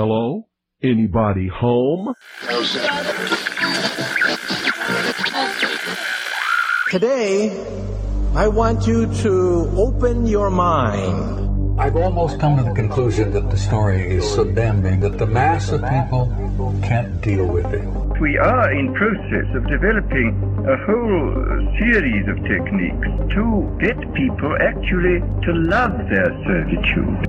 Hello? Anybody home? Today, I want you to open your mind. I've almost come to the conclusion that the story is so damning that the mass of people can't deal with it. We are in process of developing a whole series of techniques to get people actually to love their servitude.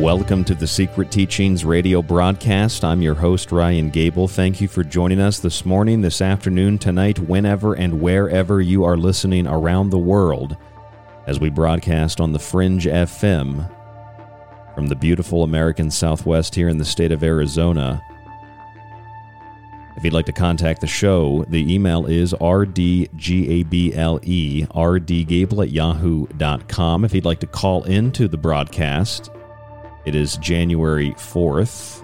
Welcome to the Secret Teachings radio broadcast. I'm your host, Ryan Gable. Thank you for joining us this morning, this afternoon, tonight, whenever and wherever you are listening around the world as we broadcast on the Fringe FM from the beautiful American Southwest here in the state of Arizona. If you'd like to contact the show, the email is rdgable@yahoo.com. If you'd like to call into the broadcast, it is January 4th,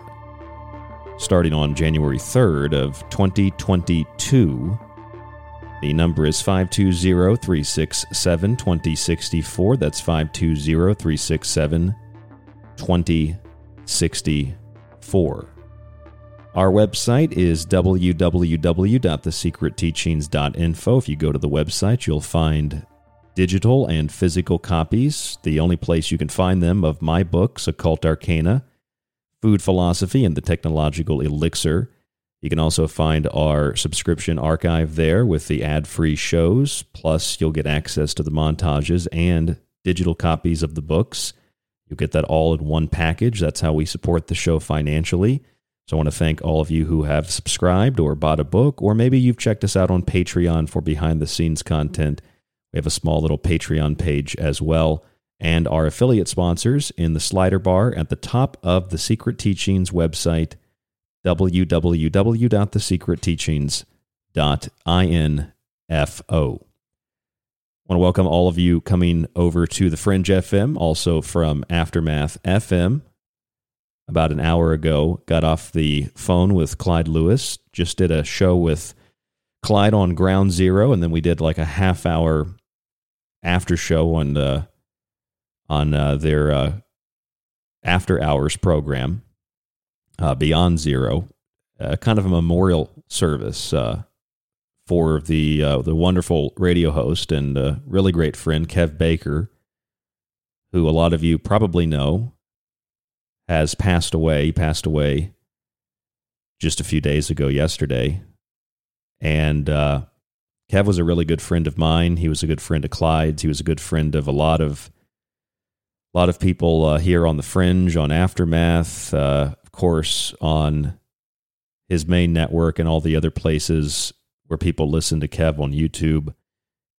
starting on January 3rd of 2022. The number is 520-367-2064. That's 520-367-2064. Our website is www.thesecretteachings.info. If you go to the website, you'll find digital and physical copies, the only place you can find them, of my books, Occult Arcana, Food Philosophy, and The Technological Elixir. You can also find our subscription archive there with the ad-free shows, plus you'll get access to the montages and digital copies of the books. You'll get that all in one package. That's how we support the show financially. So I want to thank all of you who have subscribed or bought a book, or maybe you've checked us out on Patreon for behind-the-scenes content. We have a small little Patreon page as well. And our affiliate sponsors in the slider bar at the top of the Secret Teachings website, www.thesecretteachings.info. I want to welcome all of you coming over to the Fringe FM, also from Aftermath FM. About an hour ago, got off the phone with Clyde Lewis, just did a show with Clyde on Ground Zero, and then we did like a half-hour after show on their After Hours program, Beyond Zero, kind of a memorial service for the wonderful radio host and really great friend, Kev Baker, who a lot of you probably know has passed away. He passed away just a few days ago yesterday. And Kev was a really good friend of mine. He was a good friend of Clyde's. He was a good friend of a lot of people here on the Fringe, on Aftermath, of course, on his main network and all the other places where people listen to Kev on YouTube.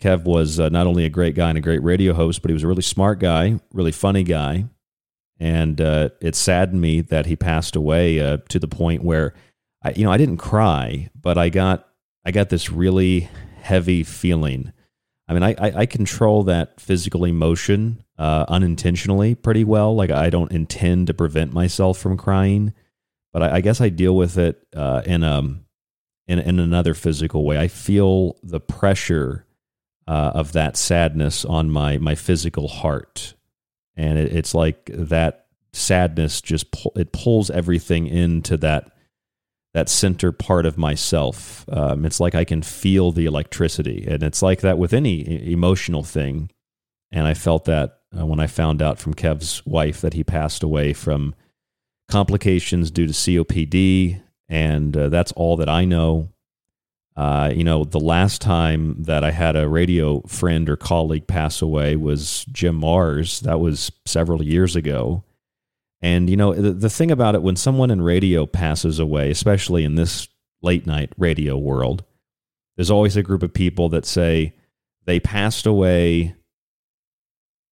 Kev was not only a great guy and a great radio host, but he was a really smart guy, really funny guy. And it saddened me that he passed away to the point where, I didn't cry, but I got this really heavy feeling. I mean, I control that physical emotion unintentionally pretty well. Like, I don't intend to prevent myself from crying, but I guess I deal with it in another physical way. I feel the pressure of that sadness on my physical heart, and it's like that sadness just pulls everything into that center part of myself. It's like I can feel the electricity, and it's like that with any emotional thing. And I felt that when I found out from Kev's wife that he passed away from complications due to COPD, and that's all that I know. The last time that I had a radio friend or colleague pass away was Jim Marrs. That was several years ago. And, the thing about it, when someone in radio passes away, especially in this late night radio world, there's always a group of people that say they passed away.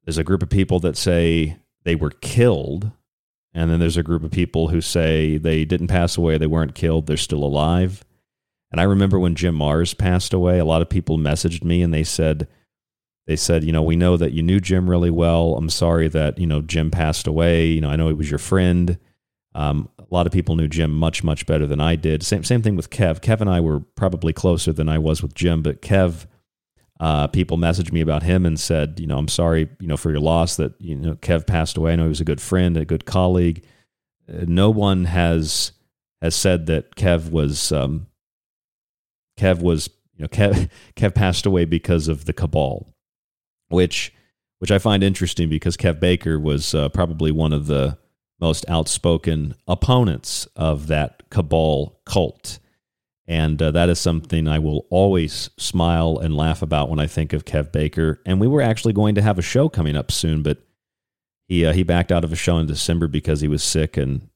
There's a group of people that say they were killed. And then there's a group of people who say they didn't pass away, they weren't killed, they're still alive. And I remember when Jim Marrs passed away, a lot of people messaged me and they said, we know that you knew Jim really well. I'm sorry that, Jim passed away. I know he was your friend. A lot of people knew Jim much, much better than I did. Same thing with Kev. Kev and I were probably closer than I was with Jim, but Kev, people messaged me about him and said, I'm sorry, for your loss that, Kev passed away. I know he was a good friend, a good colleague. No one has said that Kev passed away because of the cabal. Which I find interesting, because Kev Baker was probably one of the most outspoken opponents of that cabal cult. And that is something I will always smile and laugh about when I think of Kev Baker. And we were actually going to have a show coming up soon, but he backed out of a show in December because he was sick. And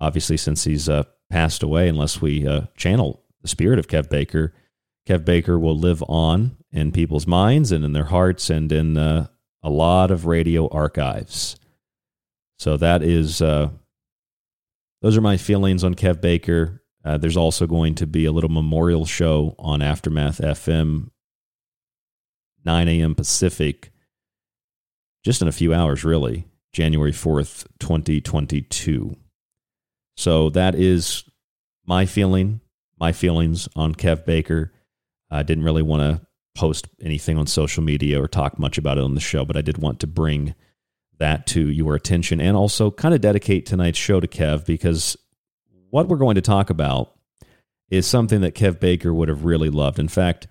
obviously, since he's passed away, unless we channel the spirit of Kev Baker, Kev Baker will live on in people's minds and in their hearts and in a lot of radio archives. So that is, those are my feelings on Kev Baker. There's also going to be a little memorial show on Aftermath FM, 9 a.m. Pacific, just in a few hours, really, January 4th, 2022. So that is my feelings on Kev Baker. I didn't really want to post anything on social media or talk much about it on the show, but I did want to bring that to your attention and also kind of dedicate tonight's show to Kev, because what we're going to talk about is something that Kev Baker would have really loved. In fact,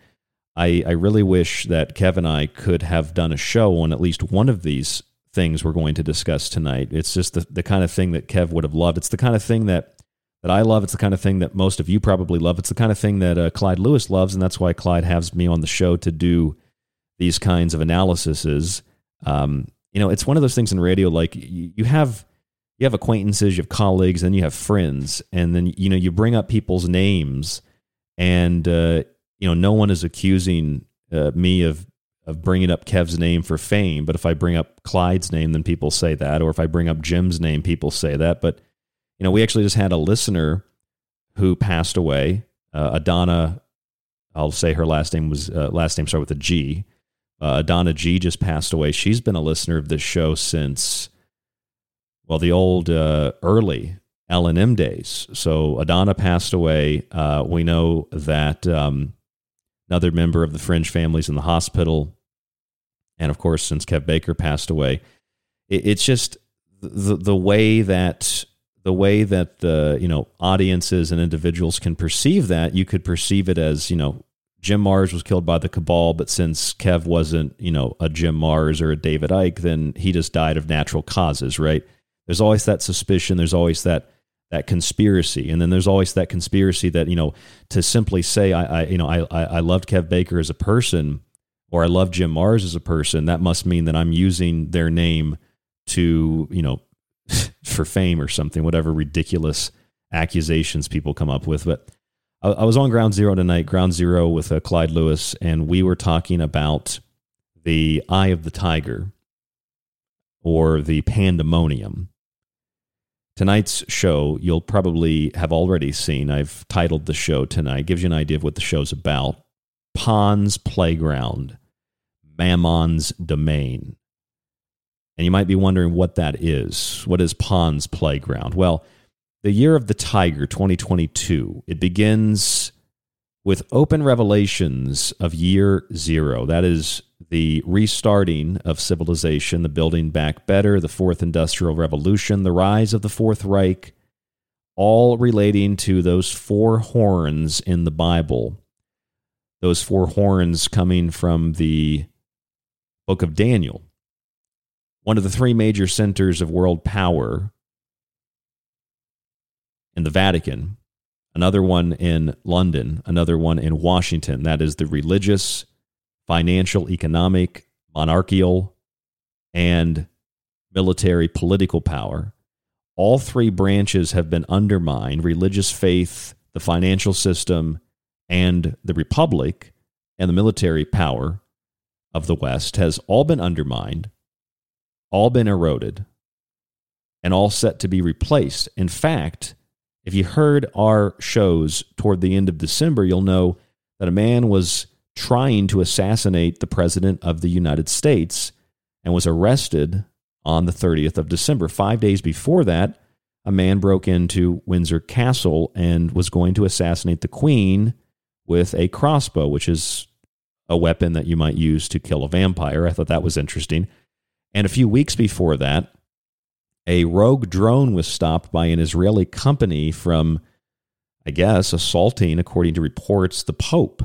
I really wish that Kev and I could have done a show on at least one of these things we're going to discuss tonight. It's just the kind of thing that Kev would have loved. It's the kind of thing that I love. It's the kind of thing that most of you probably love. It's the kind of thing that Clyde Lewis loves, and that's why Clyde has me on the show to do these kinds of analyses. It's one of those things in radio, like you have acquaintances, you have colleagues, and you have friends, and then you bring up people's names, and no one is accusing me of bringing up Kev's name for fame, but if I bring up Clyde's name, then people say that, or if I bring up Jim's name, people say that, but. We actually just had a listener who passed away. Adonna, I'll say her last name started with a G. Adonna G just passed away. She's been a listener of this show since, the old early L&M days. So Adonna passed away. We know that another member of the Fringe family's in the hospital. And of course, since Kev Baker passed away, it's just the way that audiences and individuals can perceive that. You could perceive it as, Jim Marrs was killed by the cabal, but since Kev wasn't, a Jim Marrs or a David Icke, then he just died of natural causes, right? There's always that suspicion. There's always that conspiracy. And then there's always that conspiracy that, to simply say, I loved Kev Baker as a person, or I love Jim Marrs as a person, that must mean that I'm using their name to, for fame or something, whatever ridiculous accusations people come up with. But I was on Ground Zero tonight, Ground Zero with Clyde Lewis, and we were talking about the Eye of the Tiger or the Pandemonium. Tonight's show, you'll probably have already seen. I've titled the show tonight. Gives you an idea of what the show's about. Pawn's Playground, Mammon's Domain. And you might be wondering what that is. What is Pawn's Playground? Well, the Year of the Tiger, 2022, it begins with open revelations of year zero. That is the restarting of civilization, the building back better, the fourth industrial revolution, the rise of the Fourth Reich, all relating to those four horns in the Bible. Those four horns coming from the book of Daniel. One of the three major centers of world power in the Vatican, another one in London, another one in Washington. That is the religious, financial, economic, monarchical, and military political power. All three branches have been undermined: religious faith, the financial system, and the republic, and the military power of the West has all been undermined, all been eroded, and all set to be replaced. In fact, if you heard our shows toward the end of December, you'll know that a man was trying to assassinate the President of the United States and was arrested on the 30th of December. 5 days before that, a man broke into Windsor Castle and was going to assassinate the Queen with a crossbow, which is a weapon that you might use to kill a vampire. I thought that was interesting. And a few weeks before that, a rogue drone was stopped by an Israeli company from, I guess, assaulting, according to reports, the Pope.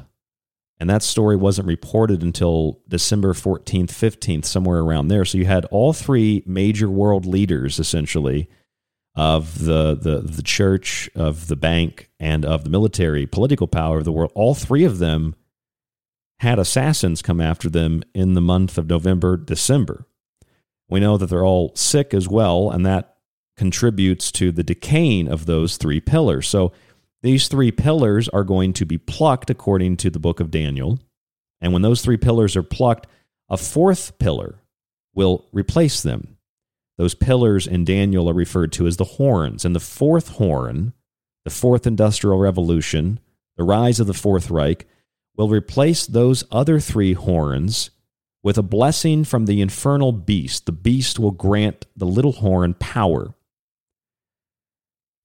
And that story wasn't reported until December 14th, 15th, somewhere around there. So you had all three major world leaders, essentially, of the church, of the bank, and of the military political power of the world. All three of them had assassins come after them in the month of November, December. We know that they're all sick as well, and that contributes to the decaying of those three pillars. So these three pillars are going to be plucked according to the book of Daniel. And when those three pillars are plucked, a fourth pillar will replace them. Those pillars in Daniel are referred to as the horns. And the fourth horn, the fourth industrial revolution, the rise of the Fourth Reich, will replace those other three horns with a blessing from the infernal beast. The beast will grant the little horn power.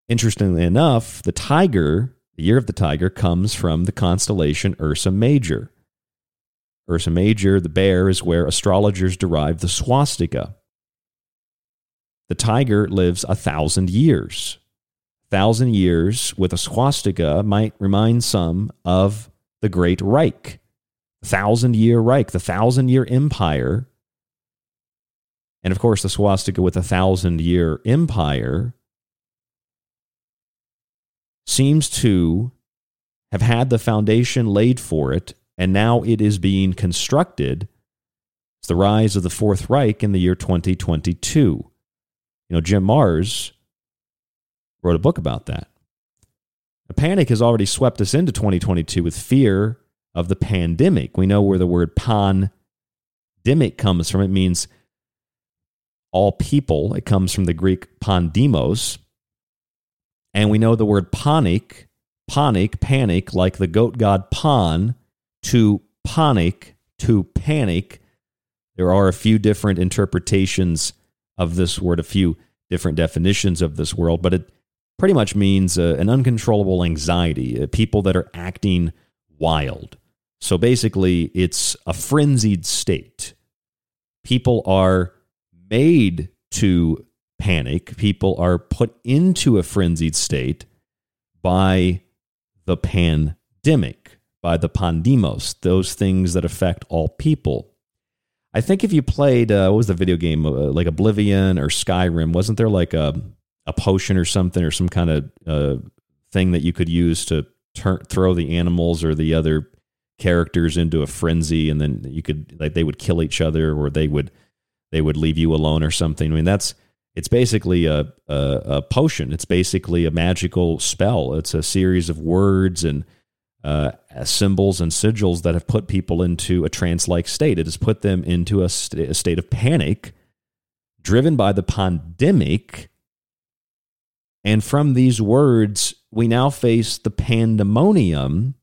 Interestingly enough, the tiger, the year of the tiger, comes from the constellation Ursa Major. Ursa Major, the bear, is where astrologers derive the swastika. The tiger lives 1,000 years. 1,000 years with a swastika might remind some of the Great Reich, the 1,000-year Reich, the 1,000-year empire. And of course, the swastika with a 1,000-year empire seems to have had the foundation laid for it, and now it is being constructed. It's the rise of the Fourth Reich in the year 2022. You know, Jim Marrs wrote a book about that. A panic has already swept us into 2022 with fear of the pandemic. We know where the word pandemic comes from. It means all people. It comes from the Greek pandemos. And we know the word panic, like the goat god Pan, to panic, to panic. There are a few different interpretations of this word, a few different definitions of this word, but it pretty much means an uncontrollable anxiety, people that are acting wild. So basically, it's a frenzied state. People are made to panic. People are put into a frenzied state by the pandemic, by the pandemos, those things that affect all people. I think if you played, what was the video game, like Oblivion or Skyrim, wasn't there like a potion or something, or some kind of thing that you could use to throw the animals or the other characters into a frenzy, and then you could, like, they would kill each other, or they would leave you alone or something? I mean, it's basically a potion. It's basically a magical spell. It's a series of words and symbols and sigils that have put people into a trance-like state. It has put them into a state of panic driven by the pandemic. And from these words, we now face the pandemonium.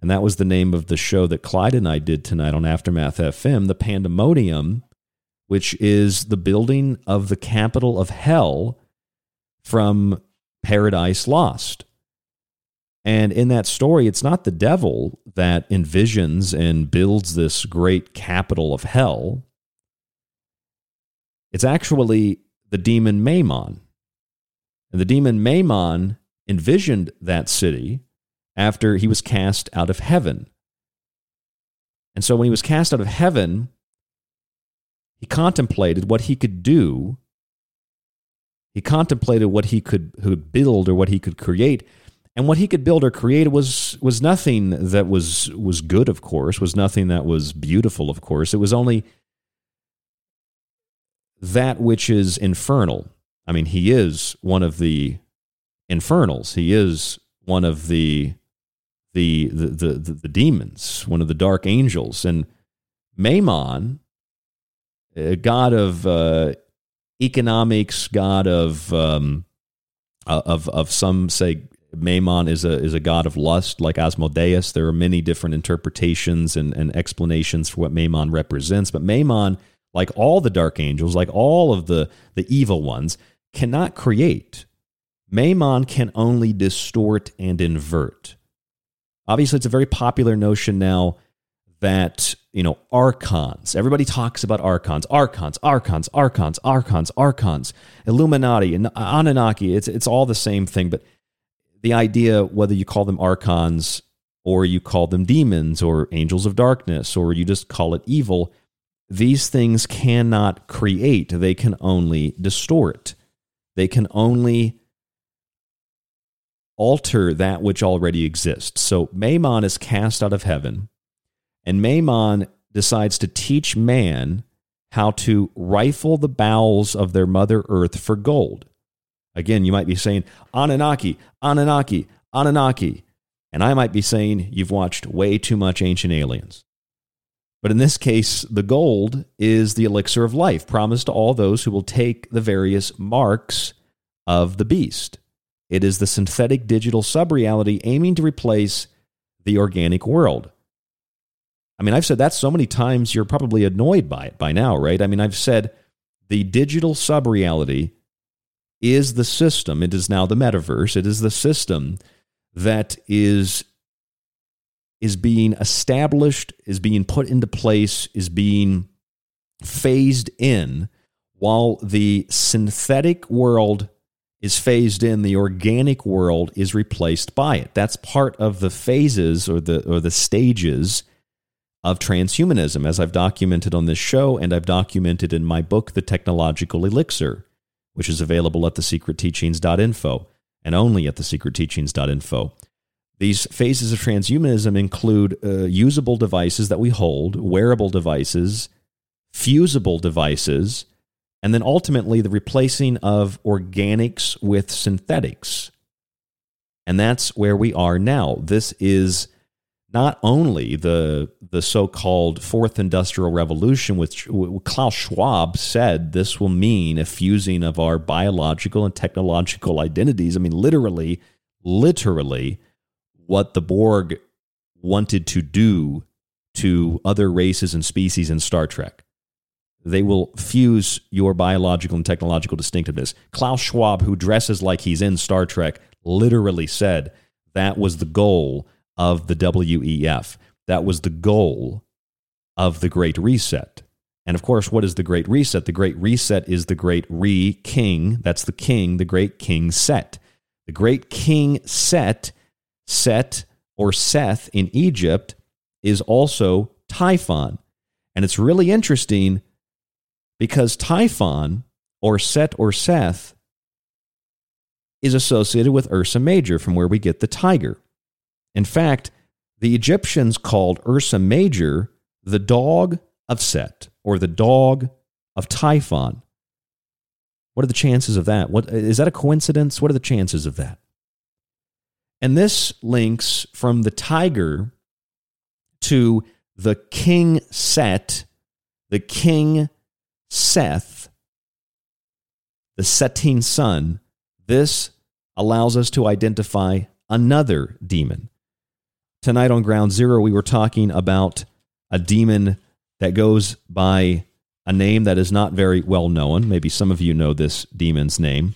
And that was the name of the show that Clyde and I did tonight on Aftermath FM, the Pandemonium, which is the building of the capital of hell from Paradise Lost. And in that story, it's not the devil that envisions and builds this great capital of hell. It's actually the demon Mammon. And the demon Mammon envisioned that city after he was cast out of heaven. And so when he was cast out of heaven, he contemplated what he could do. He contemplated what he could build or what he could create. And what he could build or create was nothing that was good, of course, was nothing that was beautiful, of course. It was only that which is infernal. I mean, he is one of the infernals. He is one of the demons, one of the dark angels. And Mammon, a god of economics, god of some say. Mammon is a god of lust, like Asmodeus. There are many different interpretations and explanations for what Mammon represents. But Mammon, like all the dark angels, like all of the evil ones, cannot create. Mammon can only distort and invert. Obviously, it's a very popular notion now that, you know, archons. Everybody talks about archons, Illuminati, and Anunnaki. It's all the same thing, but the idea, whether you call them archons or you call them demons or angels of darkness or you just call it evil, these things cannot create. They can only distort. They can only alter that which already exists. So Mammon is cast out of heaven, and Mammon decides to teach man how to rifle the bowels of their mother earth for gold. Again, you might be saying, Anunnaki. And I might be saying, you've watched way too much Ancient Aliens. But in this case, the gold is the elixir of life, promised to all those who will take the various marks of the beast. It is the synthetic digital sub-reality aiming to replace the organic world. I mean, I've said that so many times, you're probably annoyed by it by now, right? I mean, I've said the digital sub-reality is the system. It is now the metaverse. It is the system that is being established, is being put into place, is being phased in. While the synthetic world is phased in, the organic world is replaced by it. That's part of the phases or the stages of transhumanism, as I've documented on this show, and I've documented in my book, The Technological Elixir, which is available at thesecretteachings.info and only at thesecretteachings.info. These phases of transhumanism include usable devices that we hold, wearable devices, fusible devices, and then ultimately the replacing of organics with synthetics. And that's where we are now. This is not only the so-called Fourth Industrial Revolution, which Klaus Schwab said this will mean a fusing of our biological and technological identities. I mean, literally what the Borg wanted to do to other races and species in Star Trek. They will fuse your biological and technological distinctiveness. Klaus Schwab, who dresses like he's in Star Trek, literally said that was the goal of the WEF. That was the goal of the Great Reset. And of course, what is the Great Reset? The Great Reset is the Great Re-King. That's the king, the Great King Set. The Great King Set or Seth in Egypt, is also Typhon. And it's really interesting, because Typhon, or Set or Seth, is associated with Ursa Major, from where we get the tiger. In fact, the Egyptians called Ursa Major the dog of Set, or the dog of Typhon. What are the chances of that? What, is that a coincidence? What are the chances of that? And this links from the tiger to the King Set, the King Seth, the setting sun. This allows us to identify another demon. Tonight on Ground Zero, we were talking about a demon that goes by a name that is not very well known. Maybe some of you know this demon's name.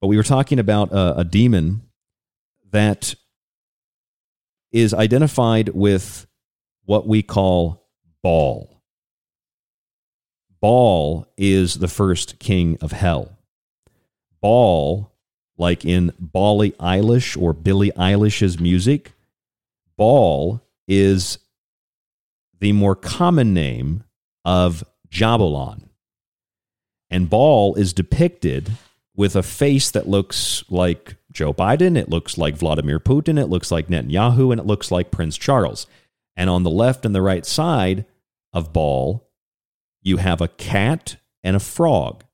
But we were talking about a demon that is identified with what we call Baal. Baal is the first king of hell. Baal, like in Billie Eilish or Billie Eilish's music, Baal is the more common name of Jabalon. And Baal is depicted with a face that looks like Joe Biden, it looks like Vladimir Putin, it looks like Netanyahu, and it looks like Prince Charles. And on the left and the right side of Baal, you have a cat and a frog.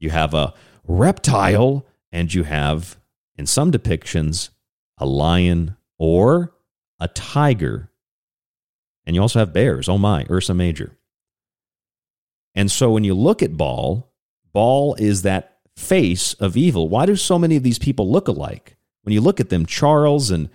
You have a reptile, and you have, in some depictions, a lion or a tiger. And you also have bears. Oh my, Ursa Major. And so when you look at Baal, Baal is that face of evil. Why do so many of these people look alike? When you look at them, Charles and,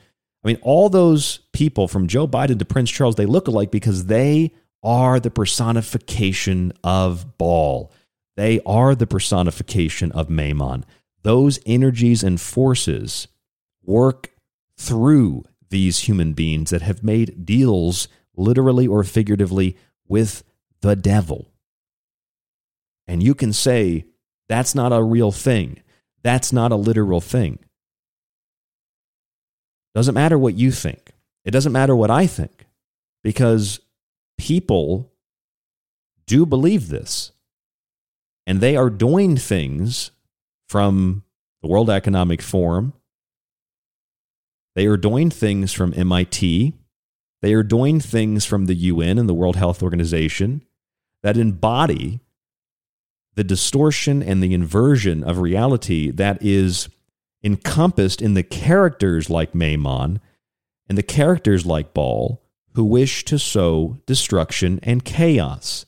I mean, all those people from Joe Biden to Prince Charles, they look alike because they are the personification of Baal. They are the personification of Mammon. Those energies and forces work through these human beings that have made deals, literally or figuratively, with the devil. And you can say, that's not a real thing. That's not a literal thing. Doesn't matter what you think. It doesn't matter what I think, because people do believe this, and they are doing things from the World Economic Forum. They are doing things from MIT. They are doing things from the UN and the World Health Organization that embody the distortion and the inversion of reality that is encompassed in the characters like Mammon and the characters like Baal, who wish to sow destruction and chaos.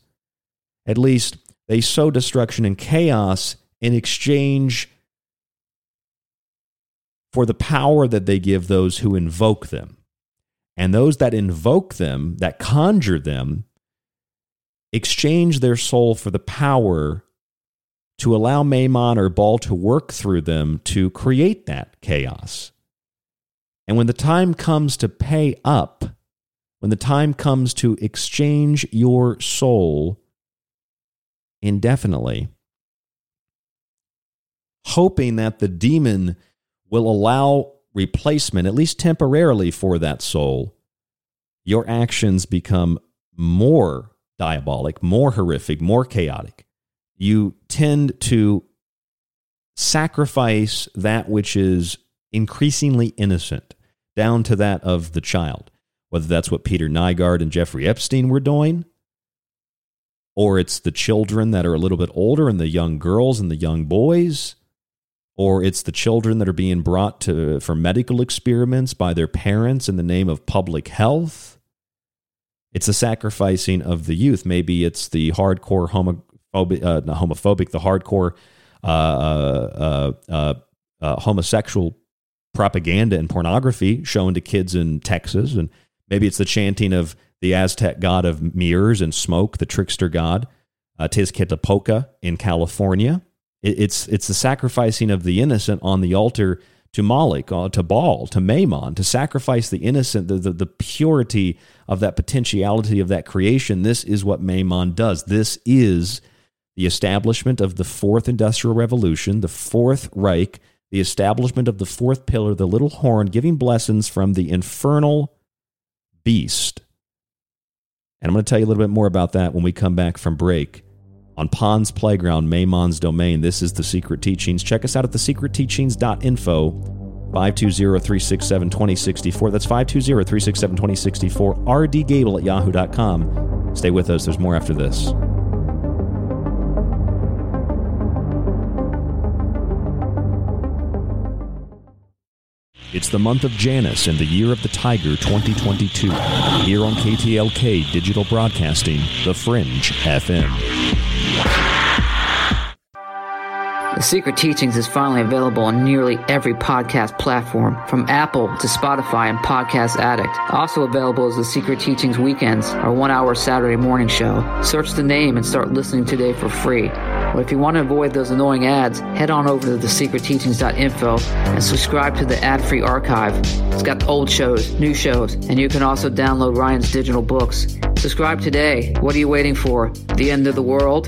At least, they sow destruction and chaos in exchange for the power that they give those who invoke them. And those that invoke them, that conjure them, exchange their soul for the power to allow Mammon or Baal to work through them to create that chaos. And when the time comes to pay up, when the time comes to exchange your soul indefinitely, hoping that the demon will allow replacement, at least temporarily, for that soul, your actions become more diabolic, more horrific, more chaotic. You tend to sacrifice that which is increasingly innocent, down to that of the child. Whether that's what Peter Nygaard and Jeffrey Epstein were doing, or it's the children that are a little bit older and the young girls and the young boys, or it's the children that are being brought to for medical experiments by their parents in the name of public health. It's the sacrificing of the youth. Maybe it's the hardcore hardcore homosexual propaganda and pornography shown to kids in Texas, and maybe it's the chanting of the Aztec god of mirrors and smoke, the trickster god, Tezcatlipoca in California. It's the sacrificing of the innocent on the altar to Moloch, to Baal, to Mammon, to sacrifice the innocent, the purity of that potentiality of that creation. This is what Mammon does. This is the establishment of the Fourth Industrial Revolution, the Fourth Reich, the establishment of the fourth pillar, the little horn, giving blessings from the infernal beast. And I'm going to tell you a little bit more about that when we come back from break. On Pond's Playground, Mammon's Domain, this is The Secret Teachings. Check us out at thesecretteachings.info, 520-367-2064. That's 520-367-2064, rdgable@yahoo.com. Stay with us. There's more after this. It's the month of Janus and the year of the tiger 2022. Here on KTLK Digital Broadcasting, The Fringe FM. The Secret Teachings is finally available on nearly every podcast platform, from Apple to Spotify and Podcast Addict. Also available is The Secret Teachings Weekends, our 1-hour Saturday morning show. Search the name and start listening today for free. But if you want to avoid those annoying ads, head on over to thesecretteachings.info and subscribe to the ad-free archive. It's got old shows, new shows, and you can also download Ryan's digital books. Subscribe today. What are you waiting for? The end of the world?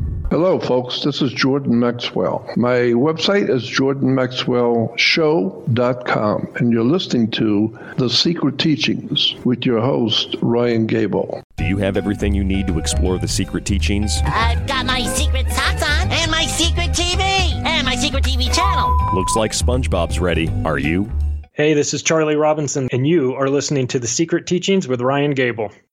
Hello, folks. This is Jordan Maxwell. My website is jordanmaxwellshow.com, and you're listening to The Secret Teachings with your host, Ryan Gable. Do you have everything you need to explore The Secret Teachings? I've got my secret socks on, and my secret TV, and my secret TV channel. Looks like SpongeBob's ready. Are you? Hey, this is Charlie Robinson, and you are listening to The Secret Teachings with Ryan Gable.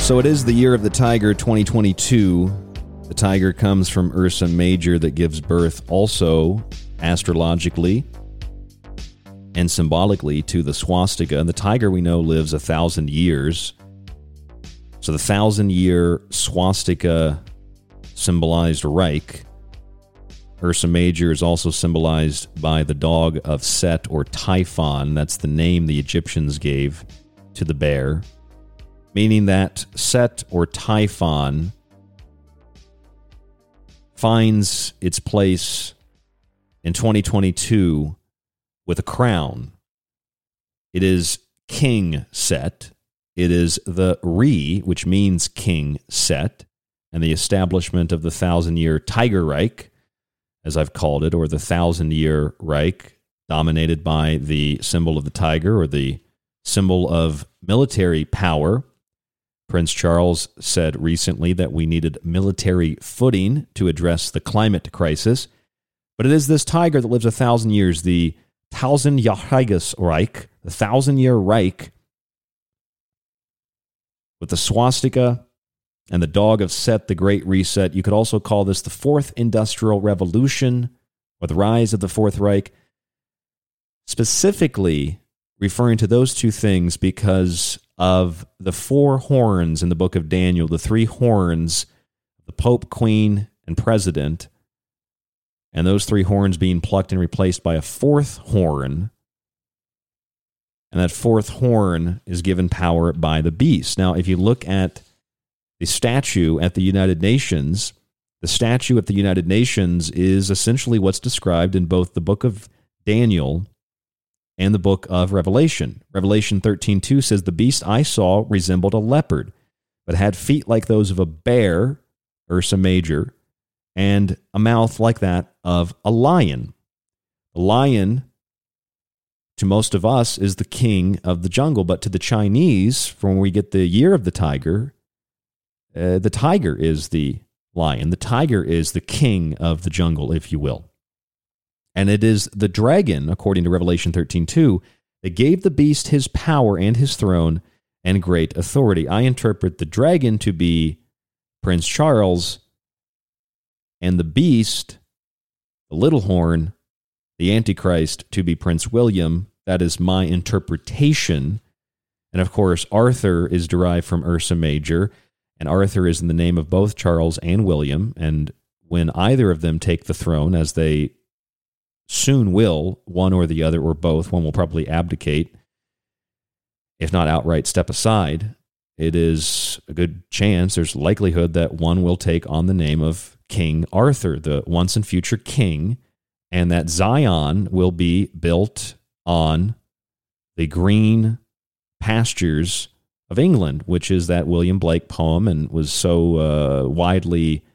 So it is the year of the tiger, 2022. The tiger comes from Ursa Major, that gives birth also astrologically and symbolically to the swastika. And the tiger, we know, lives 1,000 years. So the 1,000-year swastika symbolized Reich. Ursa Major is also symbolized by the dog of Set, or Typhon. That's the name the Egyptians gave to the bear, meaning that Set, or Typhon, finds its place in 2022 with a crown. It is King Set. It is the Re, which means King Set, and the establishment of the 1,000-year Tiger Reich, as I've called it, or the 1,000-year Reich, dominated by the symbol of the tiger, or the symbol of military power. Prince Charles said recently that we needed military footing to address the climate crisis. But it is this tiger that lives 1,000 years, the 1,000-Jahriges Reich, the 1,000-year Reich, with the swastika and the dog of Set, the Great Reset. You could also call this the Fourth Industrial Revolution, or the rise of the Fourth Reich, specifically referring to those two things because of the four horns in the book of Daniel, the three horns, the Pope, Queen, and President, and those three horns being plucked and replaced by a fourth horn, and that fourth horn is given power by the beast. Now, if you look at the statue at the United Nations, the statue at the United Nations is essentially what's described in both the book of Daniel and the book of Revelation. Revelation 13:2 says, "The beast I saw resembled a leopard, but had feet like those of a bear," Ursa Major, "and a mouth like that of a lion." The lion, to most of us, is the king of the jungle, but to the Chinese, from where we get the year of the tiger is the lion. The tiger is the king of the jungle, if you will. And it is the dragon, according to Revelation 13:2, that gave the beast his power and his throne and great authority. I interpret the dragon to be Prince Charles, and the beast, the little horn, the Antichrist, to be Prince William. That is my interpretation. And of course, Arthur is derived from Ursa Major, and Arthur is in the name of both Charles and William. And when either of them take the throne, as they soon will, one or the other or both, one will probably abdicate, if not outright step aside. It is a good chance, there's likelihood that one will take on the name of King Arthur, the once and future king, and that Zion will be built on the green pastures of England, which is that William Blake poem and was so widely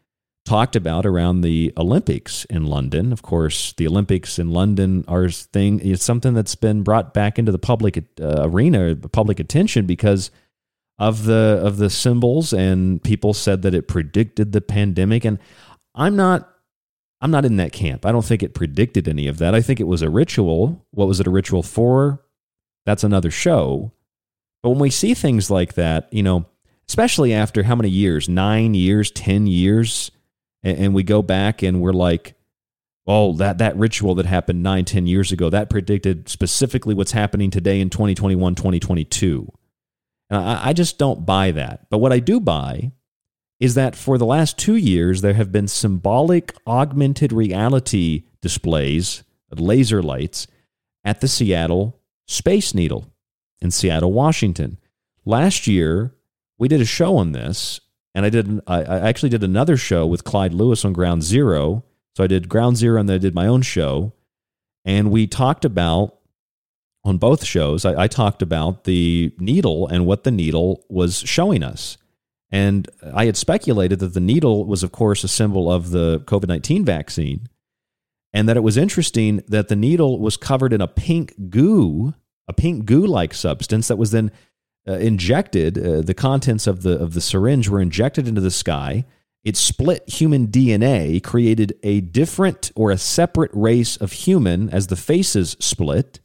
talked about around the Olympics in London. Of course, the Olympics in London are thing. It's something that's been brought back into the public arena, public attention, because of the symbols, and people said that it predicted the pandemic. And I'm not in that camp. I don't think it predicted any of that. I think it was a ritual. What was it a ritual for? That's another show. But when we see things like that, you know, especially after how many years? 9 years, 10 years. And we go back and we're like, oh, that ritual that happened 9, 10 years ago, that predicted specifically what's happening today in 2021, 2022. And I just don't buy that. But what I do buy is that for the last 2 years, there have been symbolic augmented reality displays, laser lights, at the Seattle Space Needle in Seattle, Washington. Last year, we did a show on this. And I actually did another show with Clyde Lewis on Ground Zero. So I did Ground Zero and then I did my own show. And we talked about, on both shows, I talked about the needle and what the needle was showing us. And I had speculated that the needle was, of course, a symbol of the COVID-19 vaccine, and that it was interesting that the needle was covered in a pink goo-like substance that was then injected. The contents of the syringe were injected into the sky. It split human DNA, created a different or a separate race of human as the faces split.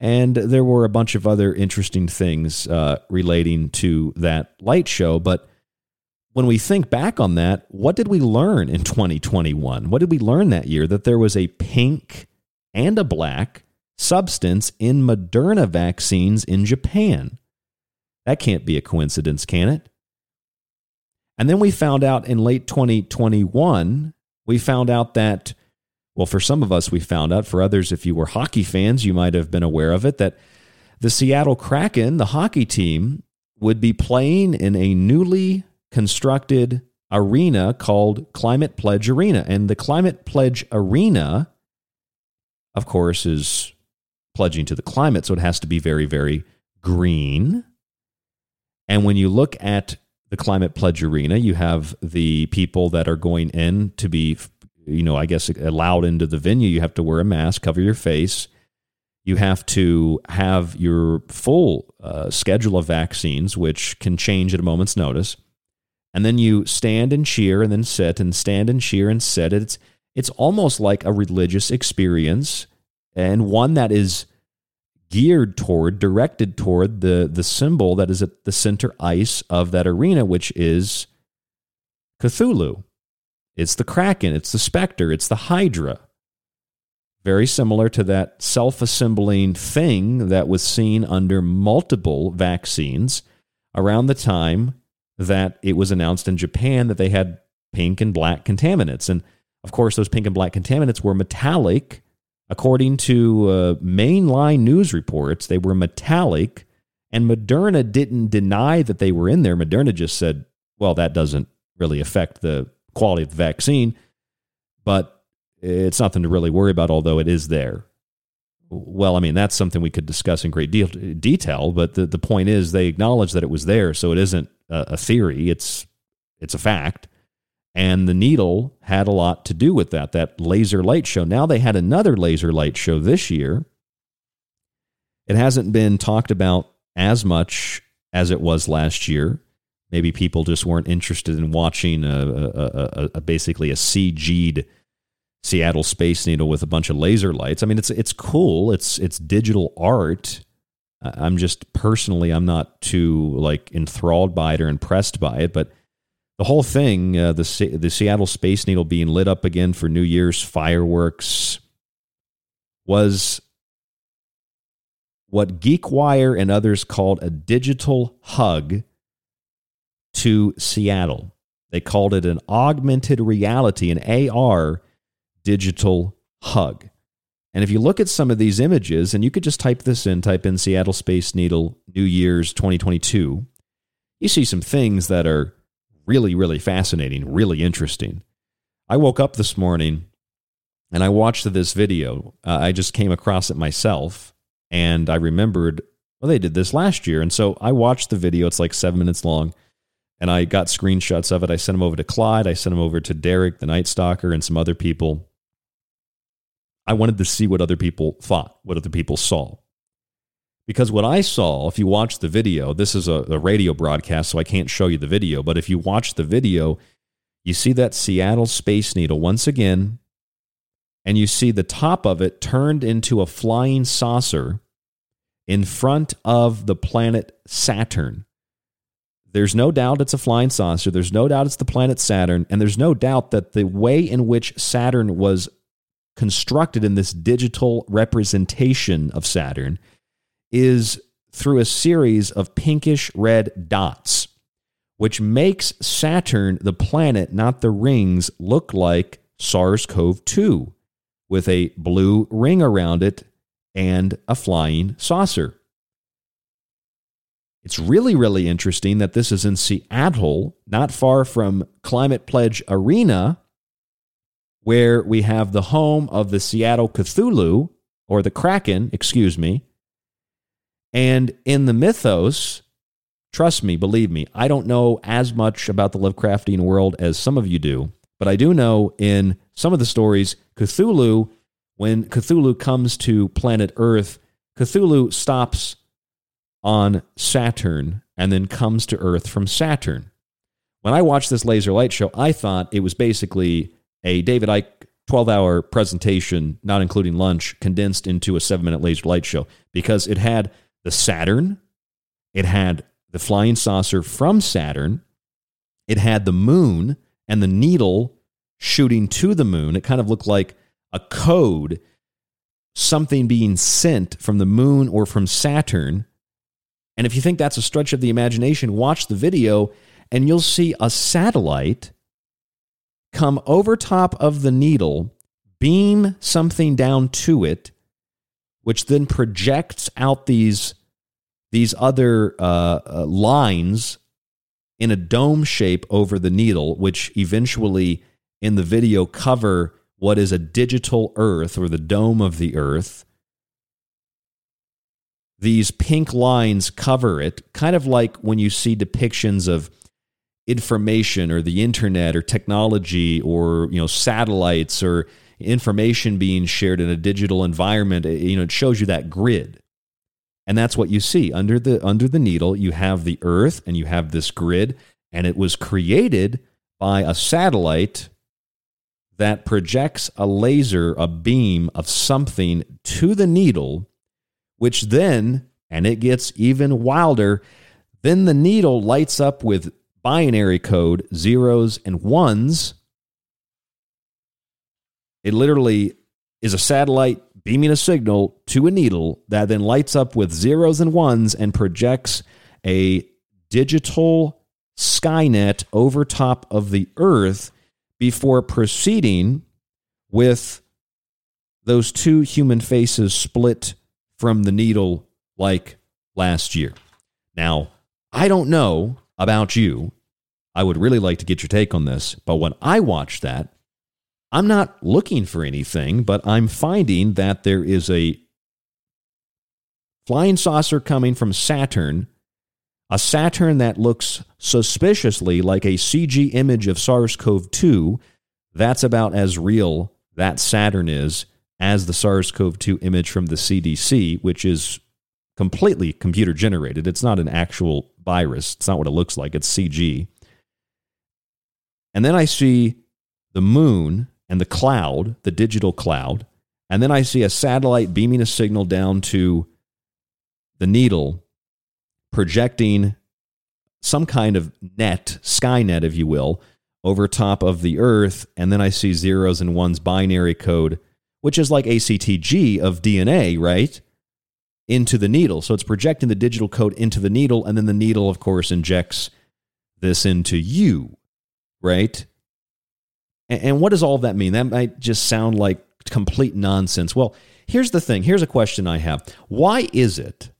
And there were a bunch of other interesting things relating to that light show. But when we think back on that, what did we learn in 2021? What did we learn that year? That there was a pink and a black substance in Moderna vaccines in Japan. That can't be a coincidence, can it? And then we found out in late 2021, we found out that, well, for some of us, we found out, for others, if you were hockey fans, you might have been aware of it, that the Seattle Kraken, the hockey team, would be playing in a newly constructed arena called Climate Pledge Arena. And the Climate Pledge Arena, of course, is pledging to the climate, so it has to be very, very green. And when you look at the Climate Pledge Arena, you have the people that are going in to be, you know, I guess allowed into the venue. You have to wear a mask, cover your face. You have to have your full schedule of vaccines, which can change at a moment's notice. And then you stand and cheer and then sit and stand and cheer and sit. It's almost like a religious experience, and one that is geared toward, directed toward the symbol that is at the center ice of that arena, which is Cthulhu. It's the Kraken, it's the Spectre, it's the Hydra. Very similar to that self-assembling thing that was seen under multiple vaccines around the time that it was announced in Japan that they had pink and black contaminants. And of course, those pink and black contaminants were metallic. According to mainline news reports, they were metallic, and Moderna didn't deny that they were in there. Moderna just said, well, that doesn't really affect the quality of the vaccine, but it's nothing to really worry about, although it is there. Well, I mean, that's something we could discuss in great detail, but the point is they acknowledge that it was there, so it isn't a theory, it's a fact. And the needle had a lot to do with that, that laser light show. Now they had another laser light show this year. It hasn't been talked about as much as it was last year. Maybe people just weren't interested in watching basically a CG'd Seattle Space Needle with a bunch of laser lights. I mean, it's cool. It's digital art. I'm just personally, I'm not too like enthralled by it or impressed by it, but the whole thing, the Seattle Space Needle being lit up again for New Year's fireworks, was what GeekWire and others called a digital hug to Seattle. They called it an augmented reality, an AR digital hug. And if you look at some of these images, and you could just type this in, type in Seattle Space Needle New Year's 2022, you see some things that are really, really fascinating, really interesting. I woke up this morning and I watched this video. I just came across it myself and I remembered, well, they did this last year. And so I watched the video. It's like 7 minutes long and I got screenshots of it. I sent them over to Clyde. I sent them over to Derek, the Night Stalker, and some other people. I wanted to see what other people thought, what other people saw. Because what I saw, if you watch the video, this is a radio broadcast, so I can't show you the video. But if you watch the video, you see that Seattle Space Needle once again, and you see the top of it turned into a flying saucer in front of the planet Saturn. There's no doubt it's a flying saucer. There's no doubt it's the planet Saturn. And there's no doubt that the way in which Saturn was constructed in this digital representation of Saturn is through a series of pinkish red dots, which makes Saturn, the planet, not the rings, look like SARS-CoV-2 with a blue ring around it and a flying saucer. It's really, really interesting that this is in Seattle, not far from Climate Pledge Arena, where we have the home of the Seattle Cthulhu, or the Kraken, excuse me. And in the mythos, Trust me, believe me, I don't know as much about the Lovecraftian world as some of you do, but I do know in some of the stories, Cthulhu, when Cthulhu comes to planet Earth, Cthulhu stops on Saturn and then comes to Earth from Saturn. When I watched this laser light show, I thought it was basically a David Icke 12-hour presentation, not including lunch, condensed into a 7-minute laser light show because it had the Saturn, it had the flying saucer from Saturn, it had the moon and the needle shooting to the moon. It kind of looked like a code, something being sent from the moon or from Saturn. And if you think that's a stretch of the imagination, watch the video and you'll see a satellite come over top of the needle, beam something down to it, which then projects out these other lines in a dome shape over the needle, which eventually in the video cover what is a digital Earth or the dome of the Earth. These pink lines cover it, kind of like when you see depictions of information or the internet or technology or, you know, satellites or information being shared in a digital environment. You know, it shows you that grid. And that's what you see under the needle. You have the Earth and you have this grid, and it was created by a satellite that projects a laser, a beam of something to the needle, which then, and it gets even wilder, then the needle lights up with binary code, zeros and ones. It literally is a satellite beaming a signal to a needle that then lights up with zeros and ones and projects a digital Skynet over top of the Earth before proceeding with those two human faces split from the needle like last year. Now, I don't know about you. I would really like to get your take on this, but when I watched that, I'm not looking for anything, but I'm finding that there is a flying saucer coming from Saturn, a Saturn that looks suspiciously like a CG image of SARS-CoV-2. That's about as real that Saturn is as the SARS-CoV-2 image from the CDC, which is completely computer generated. It's not an actual virus. It's not what it looks like. It's CG. And then I see the moon and the cloud, the digital cloud, and then I see a satellite beaming a signal down to the needle, projecting some kind of net, Skynet, if you will, over top of the Earth, and then I see zeros and ones binary code, which is like ACTG of DNA, right, into the needle. So it's projecting the digital code into the needle, and then the needle, of course, injects this into you, right? And what does all that mean? That might just sound like complete nonsense. Well, here's the thing. Here's a question I have. Why is it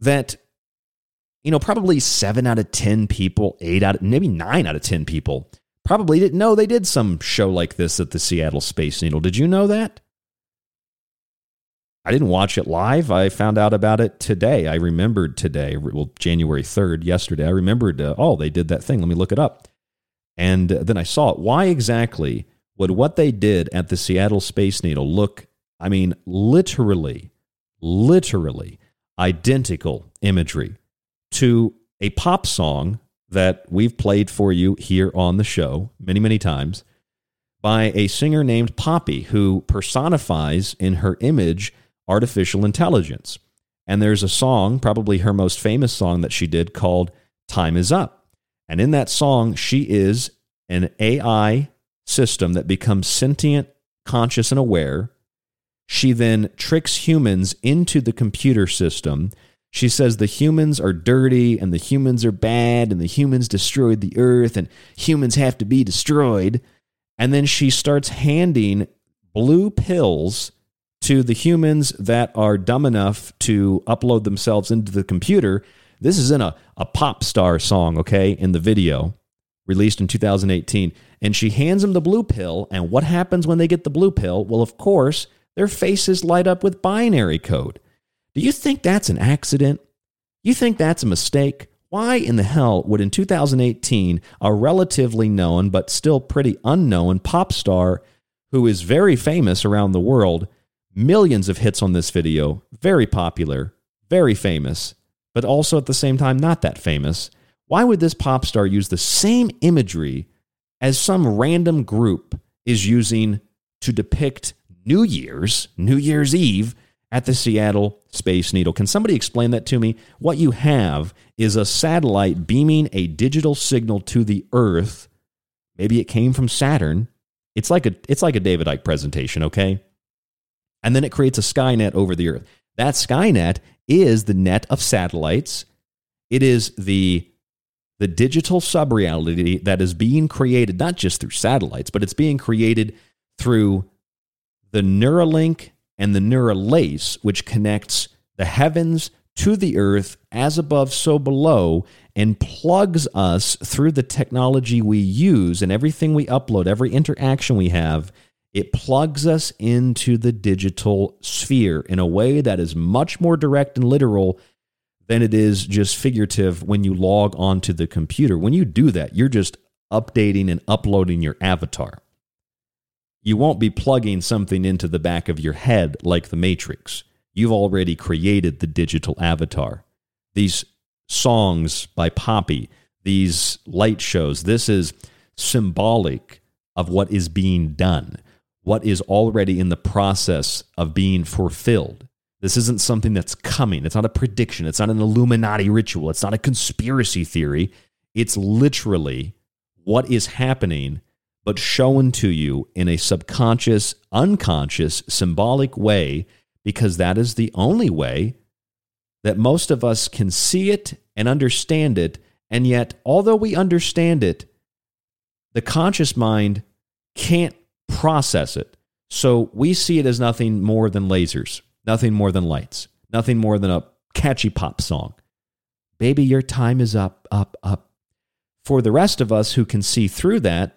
that, you know, probably 7 out of 10 people, 8 out of, maybe 9 out of 10 people probably didn't know they did some show like this at the Seattle Space Needle. Did you know that? I didn't watch it live. I found out about it today. I remembered today, well, January 3rd, yesterday. I remembered, they did that thing. Let me look it up. And then I saw it. Why exactly would what they did at the Seattle Space Needle look, I mean, literally identical imagery to a pop song that we've played for you here on the show many, many times by a singer named Poppy, who personifies in her image artificial intelligence. And there's a song, probably her most famous song that she did, called Time Is Up. And in that song, she is an AI system that becomes sentient, conscious, and aware. She then tricks humans into the computer system. She says the humans are dirty and the humans are bad and the humans destroyed the Earth and humans have to be destroyed. And then she starts handing blue pills to the humans that are dumb enough to upload themselves into the computer. This is in a pop star song, okay, in the video, released in 2018. And she hands them the blue pill, and what happens when they get the blue pill? Well, of course, their faces light up with binary code. Do you think that's an accident? You think that's a mistake? Why in the hell would in 2018 a relatively known but still pretty unknown pop star who is very famous around the world, millions of hits on this video, very popular, very famous, but also at the same time not that famous, why would this pop star use the same imagery as some random group is using to depict New Year's Eve, at the Seattle Space Needle? Can somebody explain that to me? What you have is a satellite beaming a digital signal to the Earth. Maybe it came from Saturn. It's like a David Icke presentation, okay? And then it creates a Skynet over the Earth. That Skynet is the net of satellites. It is the digital sub-reality that is being created, not just through satellites, but it's being created through the Neuralink and the Neuralace, which connects the heavens to the earth as above, so below, and plugs us through the technology we use and everything we upload, every interaction we have. It plugs us into the digital sphere in a way that is much more direct and literal than it is just figurative when you log onto the computer. When you do that, you're just updating and uploading your avatar. You won't be plugging something into the back of your head like the Matrix. You've already created the digital avatar. These songs by Poppy, these light shows, this is symbolic of what is being done, what is already in the process of being fulfilled. This isn't something that's coming. It's not a prediction. It's not an Illuminati ritual. It's not a conspiracy theory. It's literally what is happening, but shown to you in a subconscious, unconscious, symbolic way, because that is the only way that most of us can see it and understand it. And yet, although we understand it, the conscious mind can't process it. So we see it as nothing more than lasers, nothing more than lights, nothing more than a catchy pop song. Baby, your time is up, up, up. For the rest of us who can see through that,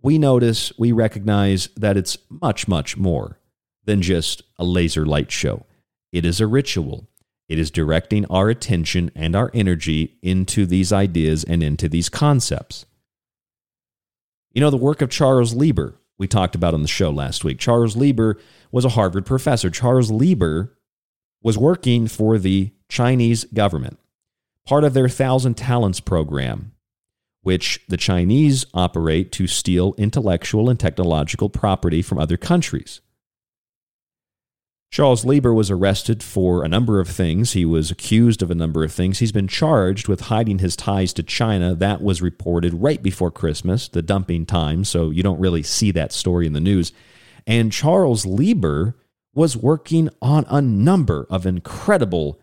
we recognize that it's much, much more than just a laser light show. It is a ritual. It is directing our attention and our energy into these ideas and into these concepts. You know, the work of Charles Lieber, we talked about on the show last week. Charles Lieber was a Harvard professor. Charles Lieber was working for the Chinese government, part of their 1,000 Talents program, which the Chinese operate to steal intellectual and technological property from other countries. Charles Lieber was arrested for a number of things. He was accused of a number of things. He's been charged with hiding his ties to China. That was reported right before Christmas, the dumping time, so you don't really see that story in the news. And Charles Lieber was working on a number of incredible